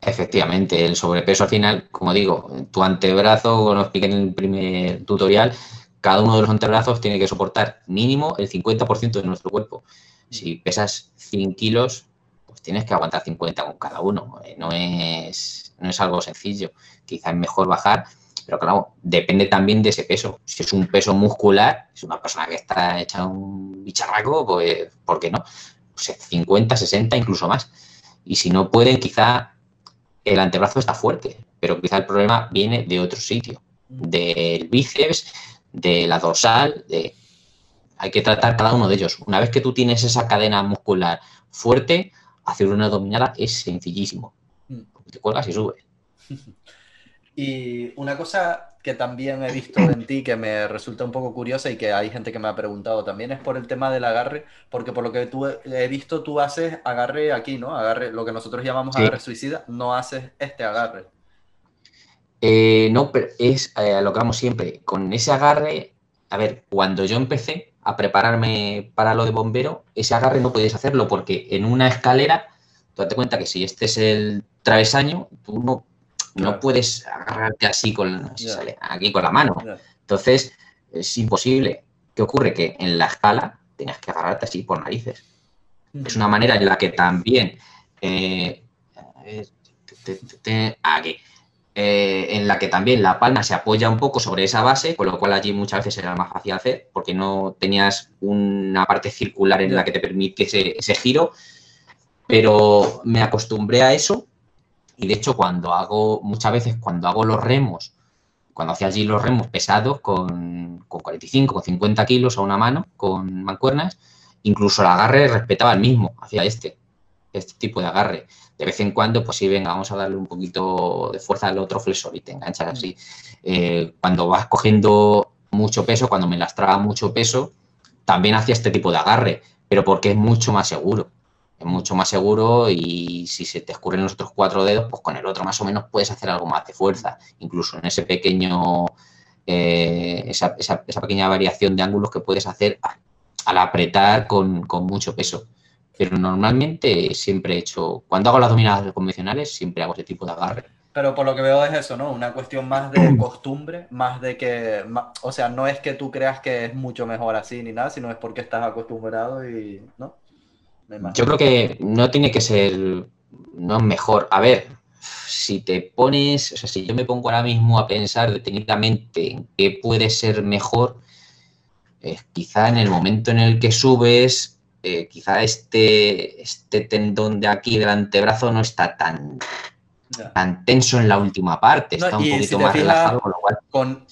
Efectivamente, el sobrepeso al final, como digo, tu antebrazo, como lo expliqué en el primer tutorial, cada uno de los antebrazos tiene que soportar mínimo el 50% de nuestro cuerpo. Si pesas 100 kilos, pues tienes que aguantar 50 con cada uno. No es algo sencillo. Quizás es mejor bajar. Pero claro, depende también de ese peso. Si es un peso muscular, si es una persona que está hecha un bicharraco, pues ¿por qué no? Pues 50, 60, incluso más. Y si no pueden, quizá el antebrazo está fuerte, pero quizá el problema viene de otro sitio, del bíceps, de la dorsal. Hay que tratar cada uno de ellos. Una vez que tú tienes esa cadena muscular fuerte, hacer una dominada es sencillísimo. Te cuelgas y subes. Y una cosa que también he visto en ti que me resulta un poco curiosa y que hay gente que me ha preguntado también es por el tema del agarre, porque por lo que tú he visto tú haces agarre aquí, ¿no? Agarre, lo que nosotros llamamos agarre suicida, no haces este agarre. No, pero es lo que vamos siempre. Con ese agarre, a ver, cuando yo empecé a prepararme para lo de bombero, ese agarre no podías hacerlo porque en una escalera, tú date cuenta que si este es el travesaño, tú no puedes agarrarte así aquí con la mano. Entonces, es imposible. ¿Qué ocurre? Que en la escala tenías que agarrarte así por narices. Es una manera en la que también aquí. En la que también la palma se apoya un poco sobre esa base, con lo cual allí muchas veces era más fácil hacer, porque no tenías una parte circular en la que te permite ese giro. Pero me acostumbré a eso. Y de hecho, muchas veces cuando hago los remos, cuando hacía allí los remos pesados con 45, con 50 kilos a una mano, con mancuernas, incluso el agarre respetaba el mismo, hacía este tipo de agarre. De vez en cuando, pues sí, venga, vamos a darle un poquito de fuerza al otro flexor y te enganchas así. Cuando vas cogiendo mucho peso, cuando me lastraba mucho peso, también hacía este tipo de agarre, pero porque es mucho más seguro. Y si se te escurren los otros 4 dedos, pues con el otro más o menos puedes hacer algo más de fuerza. Incluso en ese pequeño, esa pequeña variación de ángulos que puedes hacer al apretar con mucho peso. Pero normalmente siempre cuando hago las dominadas convencionales, siempre hago ese tipo de agarre. Pero por lo que veo es eso, ¿no? Una cuestión más de costumbre, más de que... o sea, no es que tú creas que es mucho mejor así ni nada, sino es porque estás acostumbrado y... ¿no? Yo creo que no tiene que ser... no es mejor. A ver, si te pones... o sea, si yo me pongo ahora mismo a pensar técnicamente en qué puede ser mejor, quizá en el momento en el que subes... quizá este tendón de aquí del antebrazo no está tan tenso en la última parte, está un poquito más relajado, con lo cual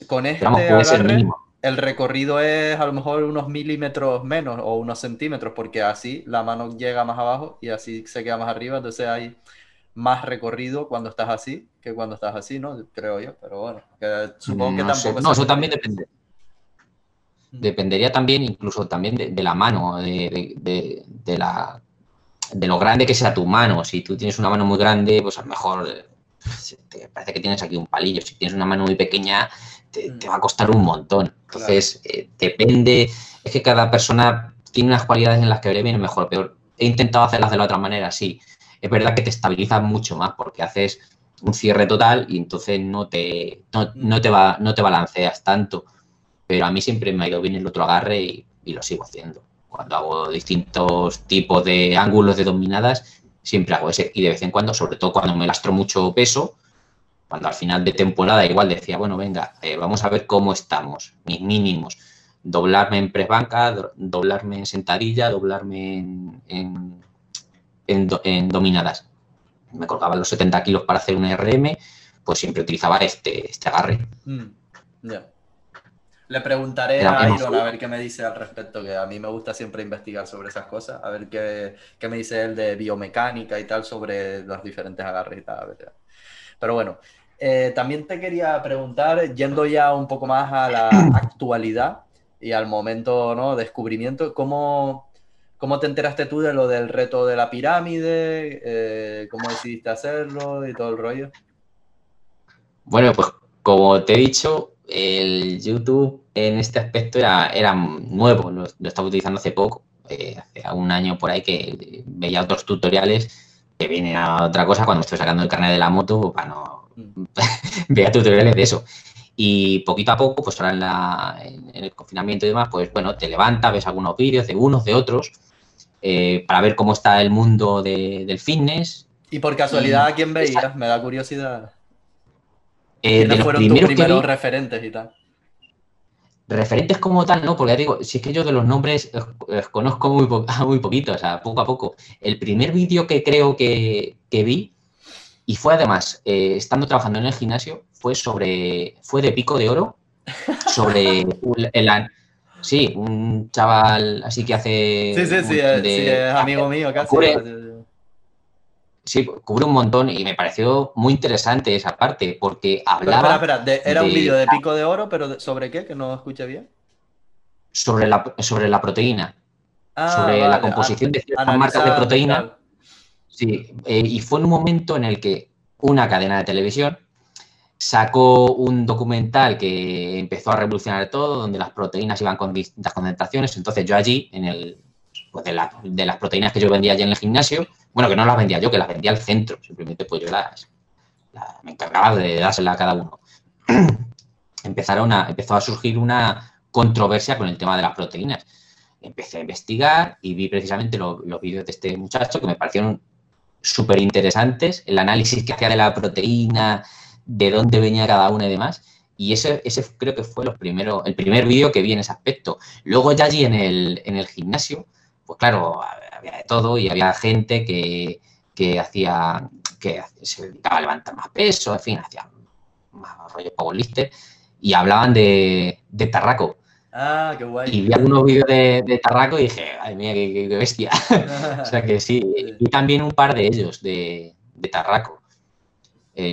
con este agarre, el recorrido es a lo mejor unos milímetros menos o unos centímetros, porque así la mano llega más abajo y así se queda más arriba, entonces hay más recorrido cuando estás así que cuando estás así, ¿no? Creo yo, pero bueno, que supongo que tampoco... No, eso también depende. Dependería también, incluso también de la mano, de lo grande que sea tu mano. Si tú tienes una mano muy grande, pues a lo mejor te parece que tienes aquí un palillo. Si tienes una mano muy pequeña, te va a costar un montón. Entonces, claro. Depende. Es que cada persona tiene unas cualidades en las que le viene mejor o peor. He intentado hacerlas de la otra manera, sí. Es verdad que te estabilizas mucho más porque haces un cierre total y entonces no te balanceas tanto. Pero a mí siempre me ha ido bien el otro agarre y lo sigo haciendo. Cuando hago distintos tipos de ángulos de dominadas, siempre hago ese. Y de vez en cuando, sobre todo cuando me lastro mucho peso, cuando al final de temporada igual decía, bueno, venga, vamos a ver cómo estamos, mis mínimos. Doblarme en press banca, doblarme en sentadilla, doblarme en dominadas. Me colgaba los 70 kilos para hacer un RM, pues siempre utilizaba este agarre. Yeah. Le preguntaré a Iron a ver qué me dice al respecto, que a mí me gusta siempre investigar sobre esas cosas, a ver qué me dice él de biomecánica y tal sobre los diferentes agarres y tal. Pero bueno, también te quería preguntar, yendo ya un poco más a la actualidad y al momento, ¿no?, descubrimiento, ¿cómo te enteraste tú de lo del reto de la pirámide? ¿Cómo decidiste hacerlo y todo el rollo? Bueno, pues como te he dicho, el YouTube en este aspecto era nuevo, lo estaba utilizando hace poco, hace un año por ahí que veía otros tutoriales que vienen a otra cosa cuando estoy sacando el carnet de la moto, para no veía tutoriales de eso. Y poquito a poco, pues ahora en el confinamiento y demás, pues bueno, te levantas, ves algunos vídeos de unos, de otros, para ver cómo está el mundo del fitness. ¿Y por casualidad a quién veías? Me da curiosidad. ¿Quiénes fueron tus primeros referentes y tal? Referentes como tal, no, porque ya te digo, si es que yo de los nombres los conozco muy poquito, o sea, poco a poco. El primer vídeo que creo que vi, y fue además, estando trabajando en el gimnasio, fue de Pico de Oro, sobre sí, un chaval así que hace... Sí, es amigo mío casi. Sí, cubre un montón y me pareció muy interesante esa parte porque hablaba... Pero espera, era un vídeo de Pico de Oro, pero ¿sobre qué? Que no escuché bien. Sobre la proteína, sobre la composición de ciertas marcas de proteína. Sí, y fue en un momento en el que una cadena de televisión sacó un documental que empezó a revolucionar todo, donde las proteínas iban con distintas concentraciones. Entonces yo allí, pues de las proteínas que yo vendía allí en el gimnasio, bueno, que no las vendía yo, que las vendía al centro, simplemente pues yo me encargaba de dárselas a cada uno. Empezó a surgir una controversia con el tema de las proteínas. Empecé a investigar y vi precisamente los vídeos de este muchacho que me parecieron súper interesantes, el análisis que hacía de la proteína, de dónde venía cada una y demás. Y ese creo que fue el primer vídeo que vi en ese aspecto. Luego ya allí en el gimnasio, pues claro, había de todo y había gente que se dedicaba a levantar más peso, en fin, hacía más rollo powerlifter y hablaban de Tarraco. Ah, qué guay. Y vi algunos vídeos de Tarraco y dije, ay, mira, qué bestia. O sea que sí, y también un par de ellos de Tarraco.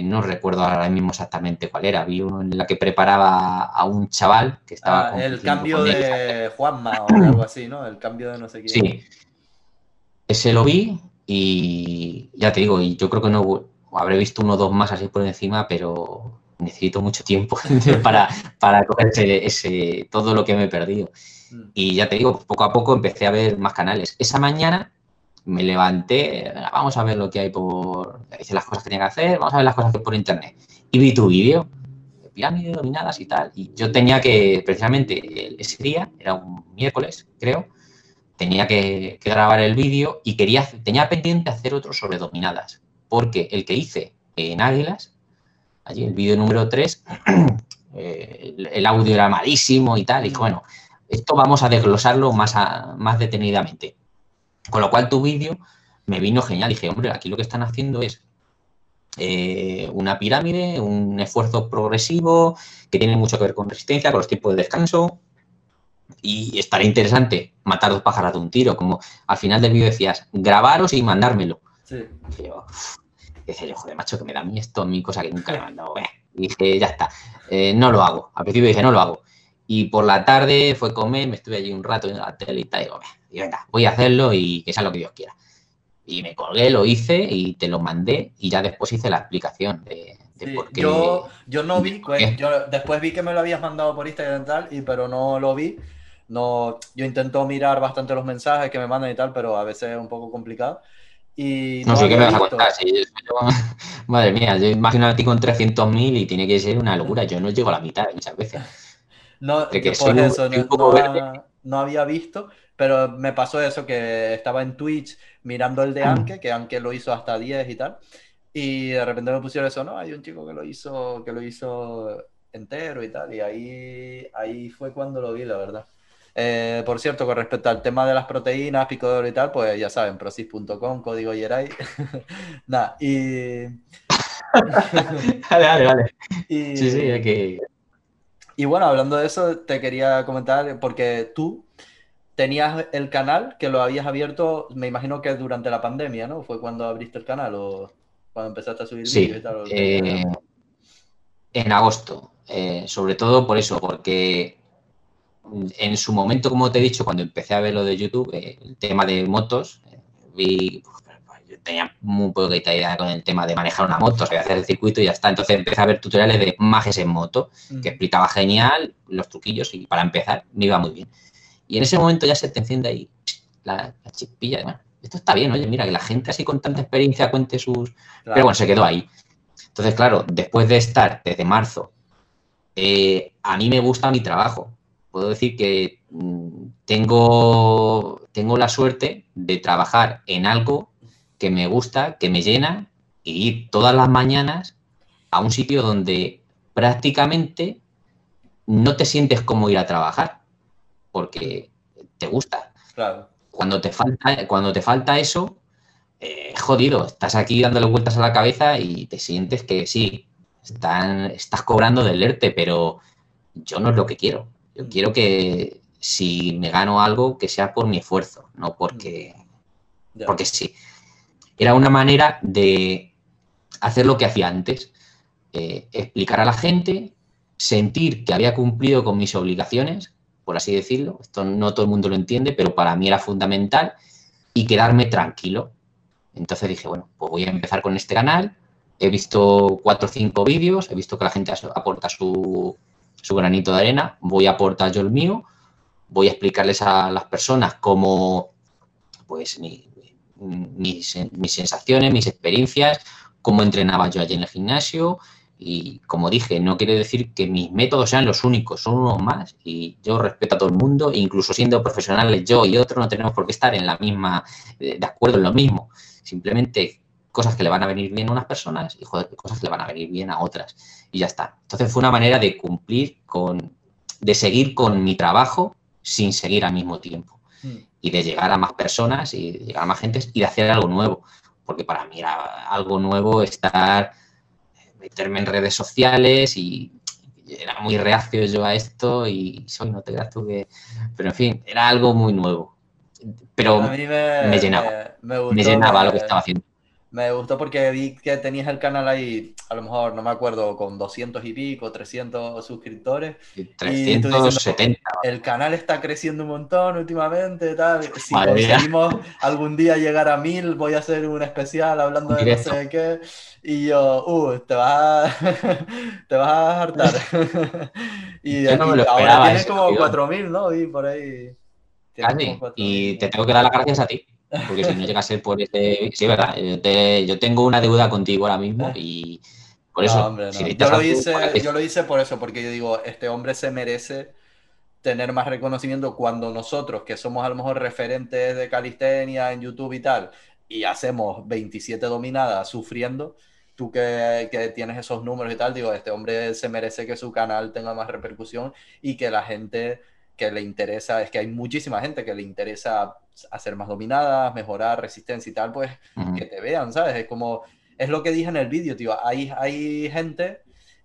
No recuerdo ahora mismo exactamente cuál era. Vi uno en la que preparaba a un chaval que estaba... el cambio de Juanma o algo así, ¿no? El cambio de no sé quién. Sí. Ese lo vi y ya te digo, y yo creo que no habré visto uno o dos más así por encima, pero necesito mucho tiempo para coger todo lo que me he perdido. Y ya te digo, poco a poco empecé a ver más canales. Esa mañana me levanté, vamos a ver lo que hay por... Hice las cosas que tenía que hacer, vamos a ver las cosas que hay por internet. Y vi tu vídeo, de pirámides dominadas y tal. Y yo tenía que, precisamente ese día, era un miércoles, creo, tenía que grabar el vídeo y tenía pendiente hacer otro sobre dominadas. Porque el que hice en Águilas, allí el vídeo número 3, el audio era malísimo y tal. Y bueno, esto vamos a desglosarlo más detenidamente. Con lo cual tu vídeo me vino genial. Dije, hombre, aquí lo que están haciendo es una pirámide, un esfuerzo progresivo que tiene mucho que ver con resistencia, con los tiempos de descanso. Y estará interesante matar dos pájaros de un tiro, como al final del vídeo decías, grabaros y mandármelo. Sí. Y yo, joder, macho, que me da a mí esto, mi cosa que nunca le he mandado. Y dije, ya está, no lo hago. Al principio dije, no lo hago. Y por la tarde fue a comer, me estuve allí un rato en la tele y tal, y venga, voy a hacerlo y que sea lo que Dios quiera. Y me colgué, lo hice y te lo mandé y ya después hice la explicación de sí, por qué. Yo no vi, pues, yo después vi que me lo habías mandado por Instagram y tal, pero no lo vi. No, yo intento mirar bastante los mensajes que me mandan y tal, pero a veces es un poco complicado. Y no sé qué me vas a contar. Si yo, madre mía, yo imagino a ti con 300.000 y tiene que ser una locura. Yo no llego a la mitad muchas veces. No, que por eso no había visto, pero me pasó eso, que estaba en Twitch mirando el de Anke, que Anke lo hizo hasta 10 y tal, y de repente me pusieron eso, no, hay un chico que lo hizo entero y tal, y ahí fue cuando lo vi, la verdad. Por cierto, con respecto al tema de las proteínas, Pico de Oro y tal, pues ya saben, prosis.com, código Yeray. Nada, y... Vale. Y... Sí, aquí... Y bueno, hablando de eso, te quería comentar, porque tú tenías el canal que lo habías abierto, me imagino que durante la pandemia, ¿no? ¿Fue cuando abriste el canal o cuando empezaste a subir vídeos y tal? En agosto, sobre todo por eso, porque en su momento, como te he dicho, cuando empecé a ver lo de YouTube, el tema de motos, vi... Yo tenía muy poquita idea con el tema de manejar una moto, o sea, hacer el circuito y ya está. Entonces empecé a ver tutoriales de majes en moto, que explicaba genial los truquillos y para empezar me iba muy bien. Y en ese momento ya se te enciende ahí la chispilla. Bueno, esto está bien, oye, mira, que la gente así con tanta experiencia cuente sus... Claro. Pero bueno, se quedó ahí. Entonces, claro, después de estar desde marzo, a mí me gusta mi trabajo. Puedo decir que tengo la suerte de trabajar en algo que me gusta, que me llena, y ir todas las mañanas a un sitio donde prácticamente no te sientes como ir a trabajar, porque te gusta. Claro. Cuando te falta eso, jodido, estás aquí dándole vueltas a la cabeza y te sientes que sí, estás cobrando del ERTE, pero yo no es lo que quiero. Yo quiero que si me gano algo, que sea por mi esfuerzo, no porque sí. Era una manera de hacer lo que hacía antes, explicar a la gente, sentir que había cumplido con mis obligaciones, por así decirlo. Esto no todo el mundo lo entiende, pero para mí era fundamental, y quedarme tranquilo. Entonces dije, bueno, pues voy a empezar con este canal. He visto 4 o 5 vídeos, he visto que la gente aporta su granito de arena, voy a aportar yo el mío, voy a explicarles a las personas cómo, pues, mis sensaciones, mis experiencias, cómo entrenaba yo allí en el gimnasio. Y como dije, no quiere decir que mis métodos sean los únicos, son unos más, y yo respeto a todo el mundo, incluso siendo profesionales yo y otro no tenemos por qué estar en la misma, de acuerdo en lo mismo, simplemente cosas que le van a venir bien a unas personas y joder, cosas que le van a venir bien a otras, y ya está. Entonces fue una manera de cumplir de seguir con mi trabajo sin seguir al mismo tiempo. Y de llegar a más personas y de llegar a más gentes y de hacer algo nuevo, porque para mí era algo nuevo meterme en redes sociales, y era muy reacio yo a esto, y no te creas tú que... Pero en fin, era algo muy nuevo, pero me llenaba, me llenaba lo que estaba haciendo. Me gustó porque vi que tenías el canal ahí, a lo mejor, no me acuerdo, con 200 y pico, 300 suscriptores. 370. El canal está creciendo un montón últimamente, tal. Si conseguimos algún día llegar a 1000, voy a hacer un especial hablando de no sé qué. Y yo, te vas a hartar. Y yo no me lo esperaba, ahora tienes como 4000, ¿no? Y por ahí. Y te tengo que dar las gracias a ti. Porque si no llega a ser por ese... Sí, es verdad, yo tengo una deuda contigo ahora mismo y por eso... No, hombre, no. Si yo lo hice por eso, porque yo digo, este hombre se merece tener más reconocimiento cuando nosotros, que somos a lo mejor referentes de calistenia en YouTube y tal, y hacemos 27 dominadas sufriendo, tú que tienes esos números y tal, digo, este hombre se merece que su canal tenga más repercusión y que la gente que le interesa, es que hay muchísima gente que le interesa hacer más dominadas, mejorar resistencia y tal, pues que te vean, ¿sabes? Es como, es lo que dije en el vídeo, tío, hay gente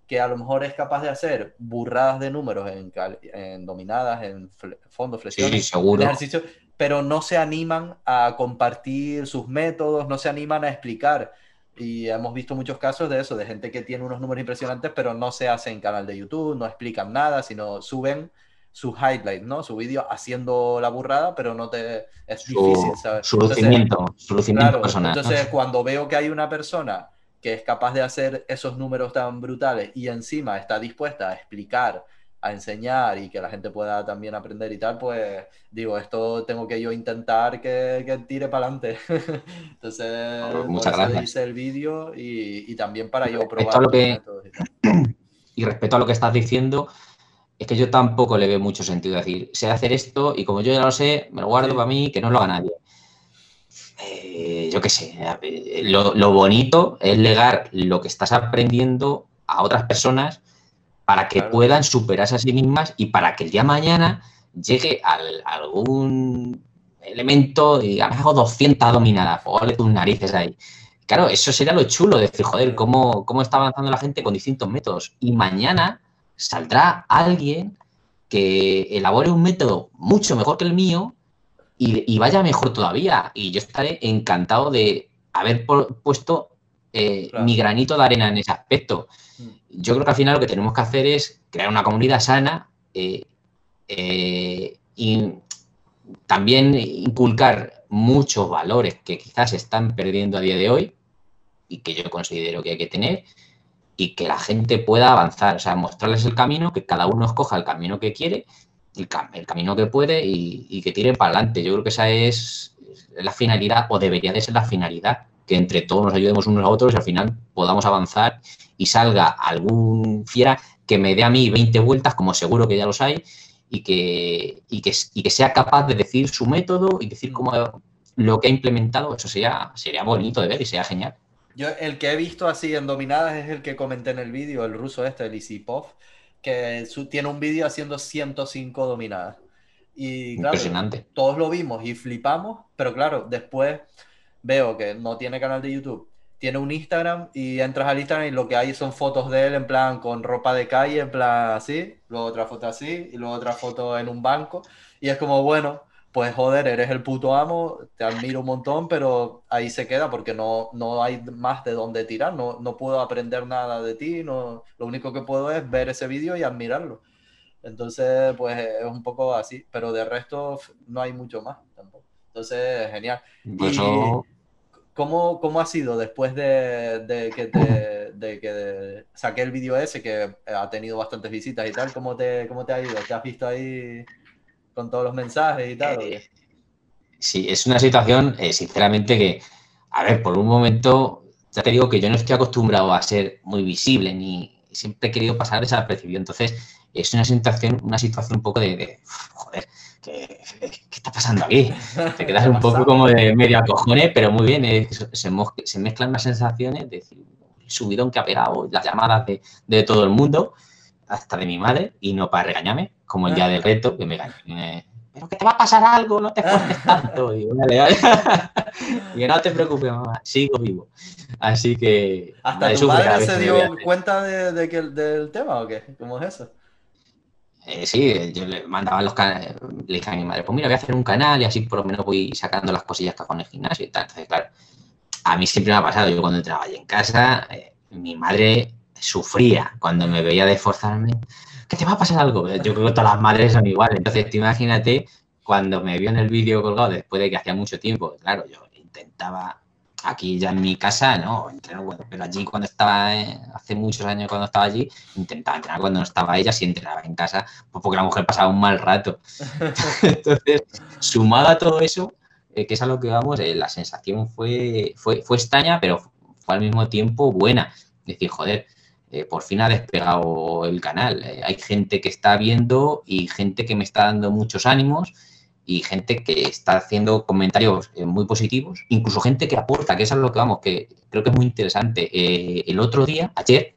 que a lo mejor es capaz de hacer burradas de números en dominadas, en fondos, flexiones, en ejercicios, pero no se animan a compartir sus métodos, no se animan a explicar. Y hemos visto muchos casos de eso, de gente que tiene unos números impresionantes, pero no se hace en canal de YouTube, no explican nada, sino suben sus highlights, ¿no? Su vídeo haciendo la burrada, pero no te... Es difícil, ¿sabes? Su lucimiento personal. Entonces, cuando veo que hay una persona que es capaz de hacer esos números tan brutales y encima está dispuesta a explicar, a enseñar y que la gente pueda también aprender y tal, pues digo, esto tengo que yo intentar que tire para adelante. Entonces, muchas gracias. Hice el vídeo y también para yo probar. Y respecto a lo que estás diciendo, es que yo tampoco le veo mucho sentido decir, sé hacer esto y como yo ya lo sé, me lo guardo para mí, que no lo haga nadie. Yo qué sé, lo bonito es legar lo que estás aprendiendo a otras personas para que puedan superarse a sí mismas y para que el día de mañana llegue algún elemento y digan, hago 200 dominadas, ponle tus narices ahí. Claro, eso sería lo chulo, de decir, joder, cómo está avanzando la gente con distintos métodos. Y mañana saldrá alguien que elabore un método mucho mejor que el mío y vaya mejor todavía. Y yo estaré encantado de haber puesto mi granito de arena en ese aspecto. Yo creo que al final lo que tenemos que hacer es crear una comunidad sana y también inculcar muchos valores que quizás se están perdiendo a día de hoy y que yo considero que hay que tener y que la gente pueda avanzar, o sea, mostrarles el camino, que cada uno escoja el camino que quiere, el camino que puede y que tire para adelante. Yo creo que esa es la finalidad o debería de ser la finalidad, que entre todos nos ayudemos unos a otros y al final podamos avanzar y salga algún fiera que me dé a mí 20 vueltas, como seguro que ya los hay, y que sea capaz de decir su método y decir cómo lo que ha implementado. Eso sería bonito de ver y sería genial. Yo el que he visto así en dominadas es el que comenté en el vídeo, el ruso este, el Isipov, que tiene un vídeo haciendo 105 dominadas. Y claro, impresionante. Todos lo vimos y flipamos, pero claro, después... Veo que no tiene canal de YouTube, tiene un Instagram y entras al Instagram y lo que hay son fotos de él en plan con ropa de calle, en plan así, luego otra foto así y luego otra foto en un banco. Y es como, bueno, pues joder, eres el puto amo, te admiro un montón, pero ahí se queda porque no hay más de dónde tirar, no puedo aprender nada de ti, lo único que puedo es ver ese vídeo y admirarlo. Entonces, pues es un poco así, pero de resto no hay mucho más tampoco. Entonces, genial. Pues eso... ¿Cómo ha sido después de que saqué el vídeo ese, que ha tenido bastantes visitas y tal? ¿Cómo te ha ido? ¿Te has visto ahí con todos los mensajes y tal? Sí, es una situación, sinceramente, que, a ver, por un momento, ya te digo que yo no estoy acostumbrado a ser muy visible, ni siempre he querido pasar desapercibido. Entonces, es una situación un poco de joder, ¿Qué está pasando aquí? Te quedas un poco como de medio a cojones, pero muy bien. Se mezclan las sensaciones de decir, el subidón que ha pegado, las llamadas de todo el mundo, hasta de mi madre, y no para regañarme, como el día del reto, que me regañé. Pero que te va a pasar algo, no te esfuerces tanto. Y vale. Y no te preocupes, mamá, sigo vivo. Así que... ¿Hasta tu madre se dio cuenta del tema o qué? ¿Cómo es eso? Sí, yo le mandaba los canales, le dije a mi madre, pues mira, voy a hacer un canal y así por lo menos voy sacando las cosillas que hago en el gimnasio y tal. Entonces, claro, a mí siempre me ha pasado, yo cuando trabajaba en casa, mi madre sufría cuando me veía de esforzarme, ¿qué te va a pasar algo? Yo creo que todas las madres son iguales. Entonces, tú imagínate cuando me vio en el vídeo colgado después de que hacía mucho tiempo, claro, yo intentaba aquí ya en mi casa, no, entreno, bueno, pero allí cuando estaba, hace muchos años cuando estaba allí, intentaba entrenar cuando no estaba ella, si entrenaba en casa, pues porque la mujer pasaba un mal rato. Entonces, sumado a todo eso, que es a lo que vamos, la sensación fue extraña, pero fue al mismo tiempo buena. Es decir, joder, por fin ha despegado el canal. Hay gente que está viendo y gente que me está dando muchos ánimos y gente que está haciendo comentarios muy positivos, incluso gente que aporta, que es a lo que vamos, que creo que es muy interesante. El otro día, ayer,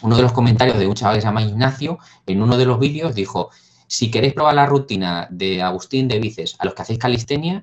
uno de los comentarios de un chaval que se llama Ignacio, en uno de los vídeos dijo: si queréis probar la rutina de Agustín de bíceps a los que hacéis calistenia,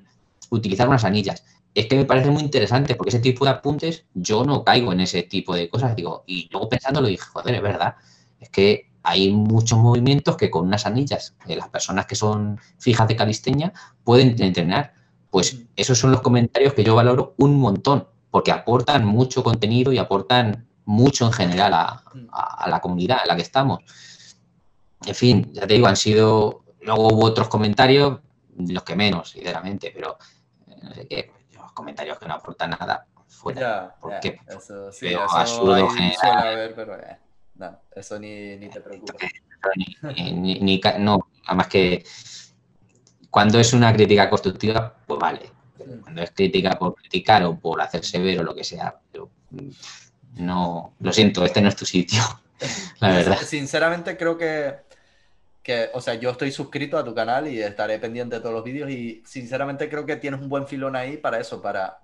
utilizar unas anillas. Es que me parece muy interesante porque ese tipo de apuntes, yo no caigo en ese tipo de cosas. Digo, y luego pensándolo dije, joder, es verdad, es que hay muchos movimientos que con unas anillas, las personas que son fijas de calistenia, pueden entrenar. Pues esos son los comentarios que yo valoro un montón, porque aportan mucho contenido y aportan mucho en general a la comunidad en la que estamos. En fin, ya te digo, han sido... Luego hubo otros comentarios, los que menos, sinceramente, pero no sé qué, los comentarios que no aportan nada fuera. Porque eso sí, eso absurdo general. A ver, pero no, eso ni te preocupes. No, además que cuando es una crítica constructiva, pues vale. Pero cuando es crítica por criticar o por hacerse ver o lo que sea, pero... No, lo siento, este no es tu sitio, la verdad. Sinceramente creo que, o sea, yo estoy suscrito a tu canal y estaré pendiente de todos los vídeos y sinceramente creo que tienes un buen filón ahí para eso, para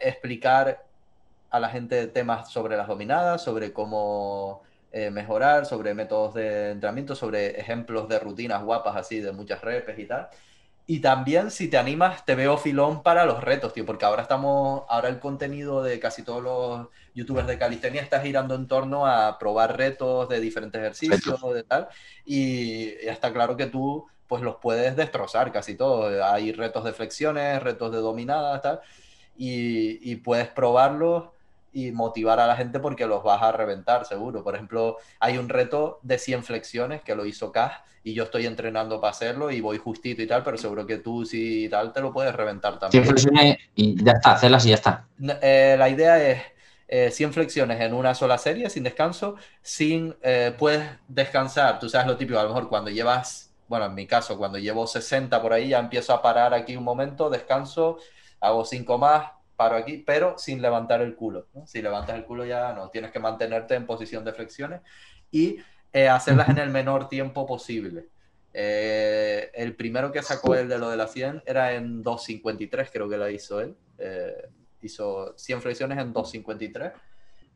explicar a la gente temas sobre las dominadas, sobre cómo mejorar, sobre métodos de entrenamiento, sobre ejemplos de rutinas guapas así, de muchas repes y tal. Y también, si te animas, te veo filón para los retos, tío, porque ahora el contenido de casi todos los youtubers de calistenia está girando en torno a probar retos de diferentes ejercicios, de tal, y está claro que tú, pues, los puedes destrozar casi todos. Hay retos de flexiones, retos de dominadas, tal, y puedes probarlos y motivar a la gente porque los vas a reventar, seguro. Por ejemplo, hay un reto de 100 flexiones que lo hizo Cash y yo estoy entrenando para hacerlo y voy justito y tal, pero seguro que tú sí y tal te lo puedes reventar también. 100 flexiones y ya está, hacerlas y ya está. La idea es 100 flexiones en una sola serie, sin descanso, puedes descansar. Tú sabes lo típico, a lo mejor cuando llevas, bueno, en mi caso, cuando llevo 60 por ahí, ya empiezo a parar aquí un momento, descanso, hago 5 más, paro aquí, pero sin levantar el culo, ¿no? Si levantas el culo ya no, tienes que mantenerte en posición de flexiones y hacerlas en el menor tiempo posible. El primero que sacó él de lo de la 100 era en 2.53, creo que la hizo él. Hizo 100 flexiones en 2.53.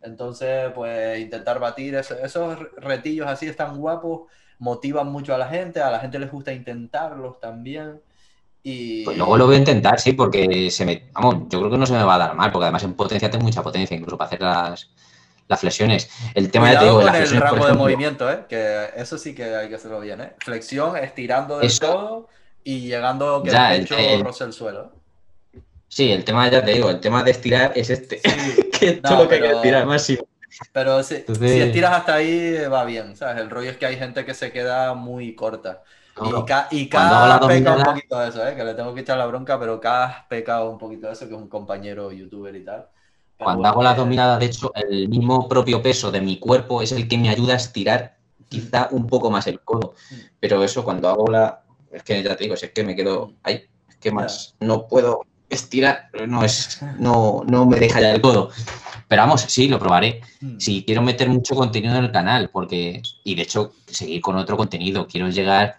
Entonces, pues intentar batir esos retillos así están guapos, motivan mucho a la gente les gusta intentarlos también. Pues luego lo voy a intentar, sí, porque yo creo que no se me va a dar mal, porque además en potencia tengo mucha potencia, incluso para hacer las flexiones. El tema ya te digo, las el rango de movimiento, que eso sí que hay que hacerlo bien, flexión, estirando del todo y llegando que el pecho roce el suelo. Sí, el tema, ya te digo, el tema de estirar es este, sí. Que es todo lo que hay que estirar máximo. Pero si estiras hasta ahí va bien, ¿sabes? El rollo es que hay gente que se queda muy corta. Y K peca un poquito de eso, que le tengo que echar la bronca, pero K peca un poquito de eso, que es un compañero youtuber y tal. Pero hago las dominadas, de hecho, el mismo propio peso de mi cuerpo es el que me ayuda a estirar quizá un poco más el codo. Pero eso cuando hago es que ya te digo, es que me quedo ahí, es que más no puedo estirar, no me deja ya el codo. Pero vamos, sí, lo probaré. Sí, quiero meter mucho contenido en el canal, y de hecho, seguir con otro contenido. Quiero llegar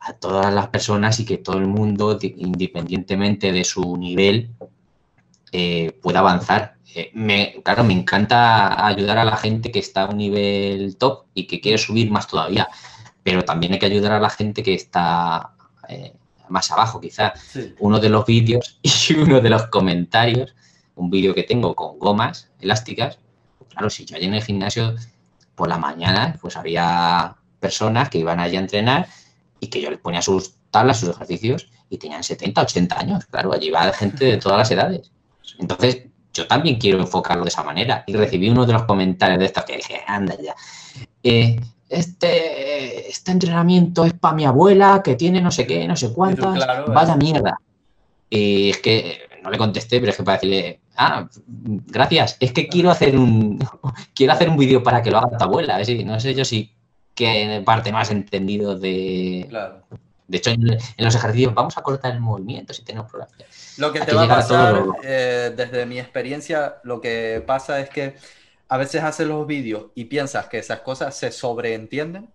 a todas las personas y que todo el mundo, independientemente de su nivel, pueda avanzar. Me encanta ayudar a la gente que está a un nivel top y que quiere subir más todavía, pero también hay que ayudar a la gente que está más abajo, quizás. Sí. Uno de los vídeos y uno de los comentarios, un vídeo que tengo con gomas elásticas, pues claro, si yo allí en el gimnasio por la mañana, pues había personas que iban allí a entrenar y que yo les ponía sus tablas, sus ejercicios, y tenían 70, 80 años. Claro, allí va gente de todas las edades. Entonces, yo también quiero enfocarlo de esa manera. Y recibí uno de los comentarios de estos que dije, anda ya. Este entrenamiento es para mi abuela, que tiene no sé qué, no sé cuántas. Claro, vaya mierda. Y es que no le contesté, pero es que para decirle, gracias, es que quiero hacer un vídeo para que lo haga tu abuela. No sé yo si... que parte no has entendido De hecho, en los ejercicios vamos a cortar el movimiento si tenemos problemas. Lo que te va a pasar, desde mi experiencia, lo que pasa es que a veces haces los vídeos y piensas que esas cosas se sobreentienden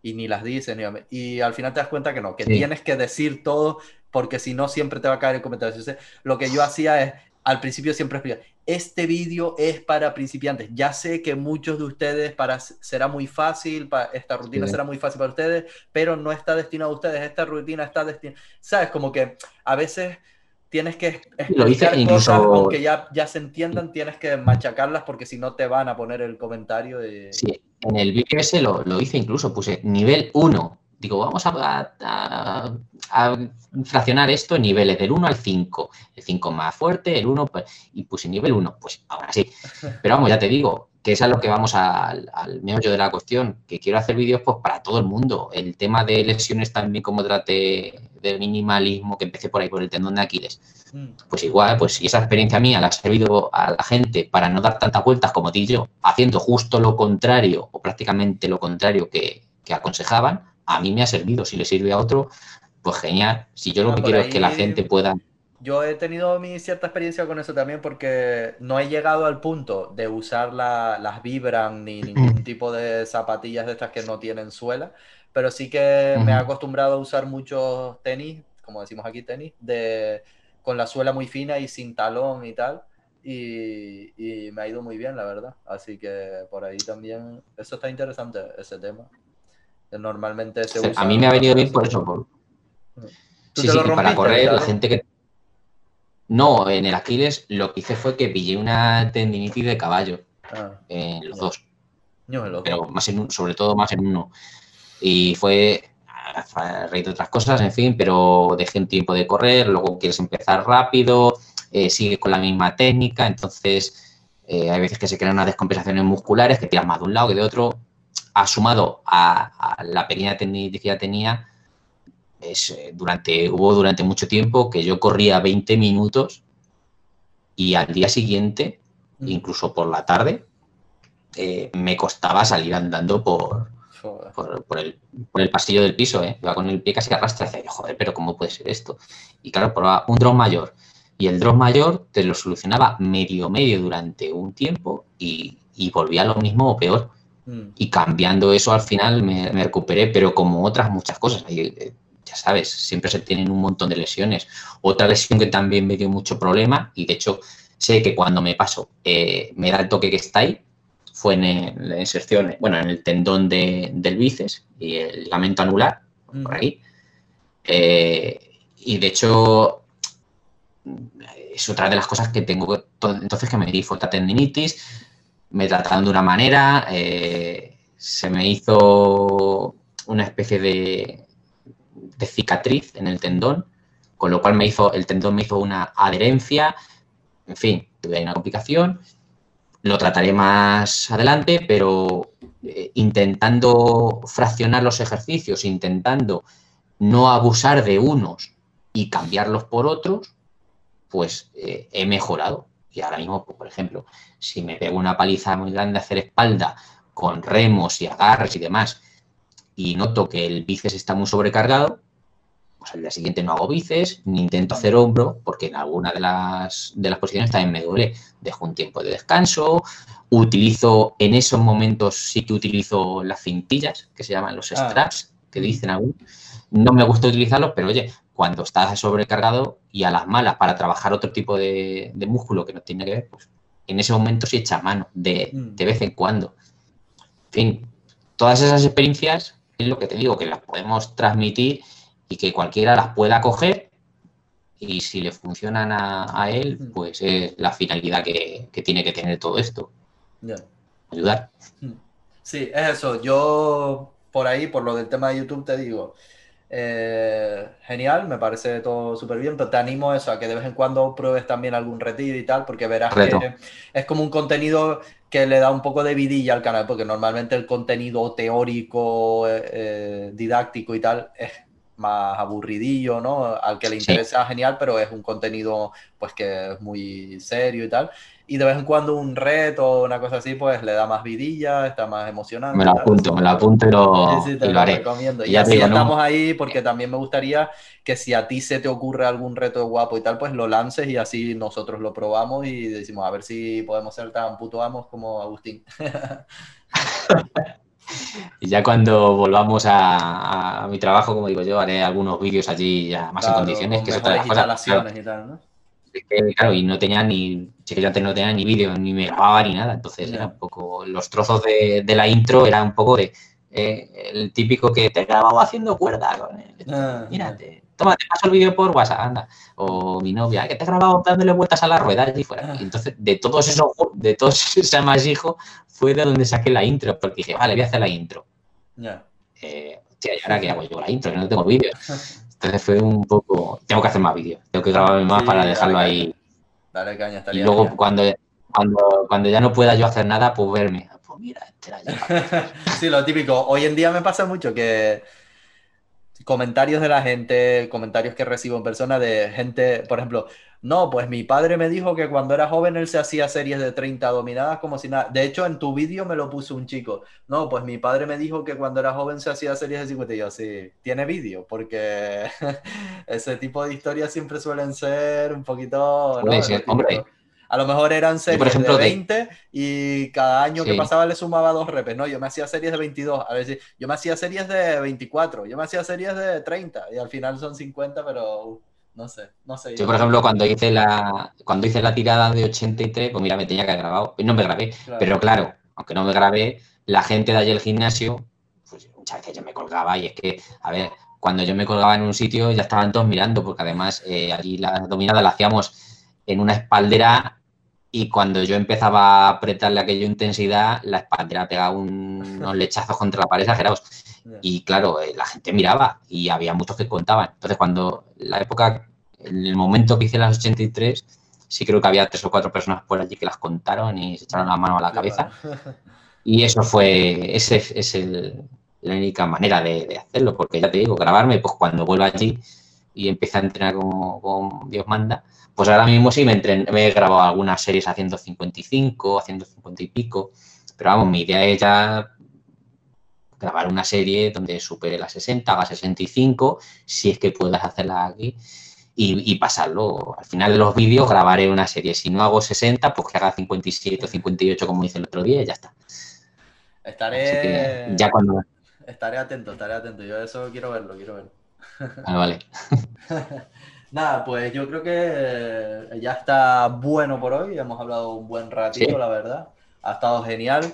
y ni las dices. Y al final te das cuenta que no, que sí, tienes que decir todo, porque si no siempre te va a caer el comentario. Entonces, lo que yo hacía es, al principio siempre explicar, este vídeo es para principiantes. Ya sé que muchos de ustedes será muy fácil, esta rutina será muy fácil para ustedes, pero no está destinada a ustedes, esta rutina está destinada... ¿Sabes? Como que a veces tienes que explicar cosas, aunque ya se entiendan, tienes que machacarlas porque si no te van a poner el comentario. Sí, en el vídeo ese lo hice incluso, puse nivel 1. Digo, vamos a fraccionar esto en niveles del 1 al 5. El 5 más fuerte, el 1... Y puse nivel 1, pues ahora sí. Pero vamos, ya te digo, que eso es lo que vamos al meollo de la cuestión, que quiero hacer vídeos pues para todo el mundo. El tema de lesiones también, como traté del minimalismo, que empecé por ahí, por el tendón de Aquiles. Pues igual, pues si esa experiencia mía la ha servido a la gente para no dar tantas vueltas como di yo, haciendo justo lo contrario o prácticamente lo contrario que aconsejaban, a mí me ha servido. Si le sirve a otro, pues genial. Si yo lo que quiero es que la gente pueda... Yo he tenido mi cierta experiencia con eso también, porque no he llegado al punto de usar las Vibram ni ningún tipo de zapatillas de estas que no tienen suela, pero sí que me he acostumbrado a usar muchos tenis, como decimos aquí tenis, con la suela muy fina y sin talón y tal, y me ha ido muy bien, la verdad. Así que por ahí también, eso está interesante, ese tema. Normalmente se usa. A mí me ha venido bien por eso. Para correr, ¿no? La gente que... No, en el Aquiles lo que hice fue que pillé una tendinitis de caballo. Los dos. Pero más en sobre todo más en uno. Y fue a raíz de otras cosas, en fin, pero dejé un tiempo de correr, luego quieres empezar rápido, sigues con la misma técnica, entonces hay veces que se crean unas descompensaciones musculares que tiras más de un lado que de otro. Asumado a la pequeña tendinitis que ya tenía, hubo durante mucho tiempo que yo corría 20 minutos y al día siguiente, incluso por la tarde, me costaba salir andando por el pasillo del piso. Iba con el pie casi arrastra y decía, joder, pero ¿cómo puede ser esto? Y claro, probaba un drop mayor. Y el drop mayor te lo solucionaba medio durante un tiempo y volvía a lo mismo o peor. Y cambiando eso al final me recuperé, pero como otras muchas cosas, ya sabes, siempre se tienen un montón de lesiones. Otra lesión que también me dio mucho problema, y de hecho sé que cuando me paso me da el toque que está ahí, fue en la inserción, en el tendón del bíceps y el ligamento anular, por ahí. Y de hecho es otra de las cosas que tengo entonces que me di fue otra tendinitis. Me trataron de una manera, se me hizo una especie de cicatriz en el tendón, con lo cual el tendón me hizo una adherencia, en fin, tuve una complicación. Lo trataré más adelante, pero intentando fraccionar los ejercicios, intentando no abusar de unos y cambiarlos por otros, pues he mejorado. Y ahora mismo, por ejemplo, si me pego una paliza muy grande a hacer espalda con remos y agarres y demás y noto que el bíceps está muy sobrecargado, pues al día siguiente no hago bíceps ni intento hacer hombro porque en alguna de las posiciones también me duele. Dejo un tiempo de descanso, utilizo en esos momentos las cintillas que se llaman los straps, que dicen aún. No me gusta utilizarlos, pero oye, cuando estás sobrecargado y a las malas para trabajar otro tipo de músculo que no tiene que ver, pues en ese momento sí echa mano de vez en cuando. En fin, todas esas experiencias es lo que te digo, que las podemos transmitir y que cualquiera las pueda coger y si le funcionan a él, pues es la finalidad que tiene que tener todo esto. Yeah. Ayudar. Sí, es eso. Yo por ahí, por lo del tema de YouTube, te digo... genial, me parece todo súper bien, pero te animo a eso, a que de vez en cuando pruebes también algún retiro y tal, porque verás que es como un contenido que le da un poco de vidilla al canal, porque normalmente el contenido teórico, didáctico y tal, es más aburridillo, ¿no? Al que le interesa, sí, genial, pero es un contenido pues que es muy serio y tal. Y de vez en cuando un reto o una cosa así, pues le da más vidilla, está más emocionante. Me lo apunto, ¿sabes? Me lo apunto y lo, sí, sí, te y lo haré. Recomiendo. Y así estamos ahí, porque también me gustaría que si a ti se te ocurre algún reto guapo y tal, pues lo lances y así nosotros lo probamos y decimos, a ver si podemos ser tan puto amos como Agustín. Y ya cuando volvamos a mi trabajo, como digo yo, haré algunos vídeos allí ya más, claro, en condiciones. Con que mejores instalaciones, claro, y tal, ¿no? Claro, y no tenía ni, sé que yo antes no tenía ni vídeo, ni me grababa ni nada, entonces era un poco, los trozos de la intro era un poco de el típico que te grababa haciendo cuerda con el, mírate, toma, te paso el vídeo por WhatsApp, anda, o mi novia, que te he grabado dándole vueltas a la rueda y fuera. Y entonces de todos esos amasijos fue de donde saqué la intro, porque dije, vale, voy a hacer la intro. Hostia, ¿y ahora qué hago yo la intro? Que no tengo vídeo. Entonces fue un poco... Tengo que hacer más vídeos. Tengo que grabarme más, sí, para dejarlo dale, ahí. Dale caña, estaría. Y luego cuando ya no pueda yo hacer nada, pues verme. Pues mira, este la lleva. Sí, lo típico. Hoy en día me pasa mucho que... Comentarios de la gente, comentarios que recibo en persona de gente, por ejemplo... No, pues mi padre me dijo que cuando era joven él se hacía series de 30 dominadas como si nada. De hecho, en tu vídeo me lo puso un chico. No, pues mi padre me dijo que cuando era joven se hacía series de 50. Y yo, sí, tiene vídeo, porque ese tipo de historias siempre suelen ser un poquito... ¿no? Sí, hombre. A lo mejor eran series por ejemplo, de 20 y cada año, sí, que pasaba le sumaba 2 repes. No, yo me hacía series de 22. A veces yo me hacía series de 24. Yo me hacía series de 30. Y al final son 50, pero... No sé. Yo, por ejemplo, cuando hice la tirada de 83, pues mira, me tenía que haber grabado. No me grabé, claro. Pero claro, aunque no me grabé, la gente de allí del gimnasio, pues muchas veces yo me colgaba y es que, a ver, cuando yo me colgaba en un sitio ya estaban todos mirando, porque además allí la dominada la hacíamos en una espaldera y cuando yo empezaba a apretarle aquella intensidad, la espaldera pegaba unos lechazos contra la pared exagerados. Y claro, la gente miraba y había muchos que contaban. Entonces, cuando la época, en el momento que hice las 83, sí creo que había 3 o 4 personas por allí que las contaron y se echaron la mano a la cabeza. Y eso fue, esa es la única manera de hacerlo, porque ya te digo, grabarme, pues cuando vuelva allí y empieza a entrenar como Dios manda, pues ahora mismo sí me he grabado algunas series haciendo 55, haciendo 50 y pico, pero vamos, mi idea es ya... grabar una serie donde supere las 60, haga 65, si es que puedas hacerla aquí y pasarlo. Al final de los vídeos grabaré una serie. Si no hago 60, pues que haga 57 o 58 como hice el otro día y ya está. Estaré... Ya cuando... Estaré atento. Yo eso quiero verlo. Vale. Nada, pues yo creo que ya está bueno por hoy. Hemos hablado un buen ratito, sí, la verdad. Ha estado genial.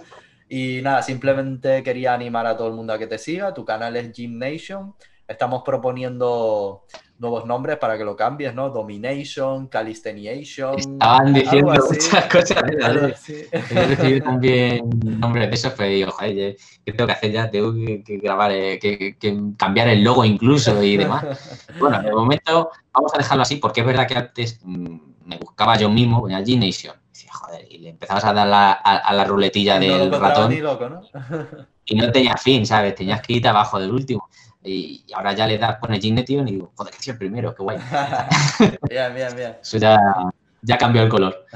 Y nada, simplemente quería animar a todo el mundo a que te siga. Tu canal es Gymnation. Estamos proponiendo nuevos nombres para que lo cambies, ¿no? Domination, Calistheniation... Estaban diciendo muchas cosas de la ley. Yo recibí también nombres de esos, pero digo, joder, ¿qué tengo que hacer ya? Tengo que grabar, que cambiar el logo incluso y demás. Bueno, de momento vamos a dejarlo así, porque es verdad que antes me buscaba yo mismo en Gymnation. Joder, y le empezabas a dar a la ruletilla del ratón loco, ¿no? Y no tenía fin, ¿sabes? Tenías que ir abajo del último. Y ahora ya le das, pones Gymnation y digo, joder, que soy el primero, qué guay. Bien. Eso ya cambió el color.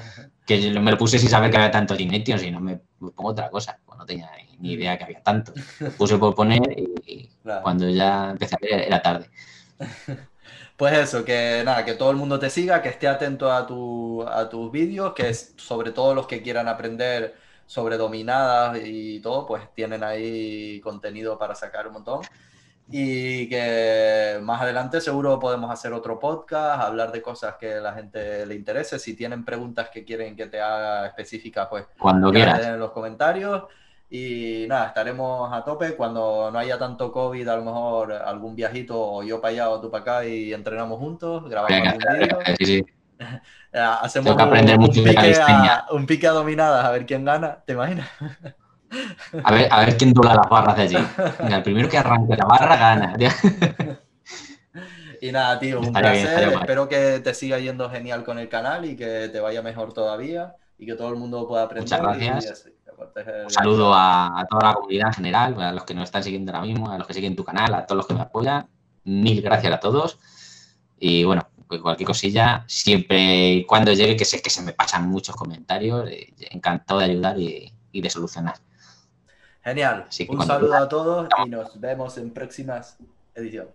Que yo me lo puse sin saber que había tanto Gymnation, si no me pongo otra cosa. Pues no tenía ni idea que había tanto. Lo puse por poner y claro, cuando ya empecé a ver era tarde. Pues eso, que nada, que todo el mundo te siga, que esté atento a tus vídeos, que es, sobre todo los que quieran aprender sobre dominadas y todo, pues tienen ahí contenido para sacar un montón. Y que más adelante seguro podemos hacer otro podcast, hablar de cosas que a la gente le interese. Si tienen preguntas que quieren que te haga específicas, pues cuando quieras en los comentarios. Y nada, estaremos a tope. Cuando no haya tanto COVID, a lo mejor algún viajito, o yo para allá o tú para acá, y entrenamos juntos, grabamos un vídeo. Sí. Hacemos un pique a dominadas, a ver quién gana, ¿te imaginas? A ver quién dobla las barras de allí. Mira, el primero que arranque la barra gana. Y nada, tío, un placer. Espero que te siga yendo genial con el canal y que te vaya mejor todavía y que todo el mundo pueda aprender. Muchas gracias. Un saludo a toda la comunidad en general, a los que nos están siguiendo ahora mismo, a los que siguen tu canal, a todos los que me apoyan. mil gracias a todos. Y bueno, pues cualquier cosilla, siempre y cuando llegue, que sé que se me pasan muchos comentarios, encantado de ayudar y de solucionar. Genial. Un saludo a todos y nos vemos en próximas ediciones.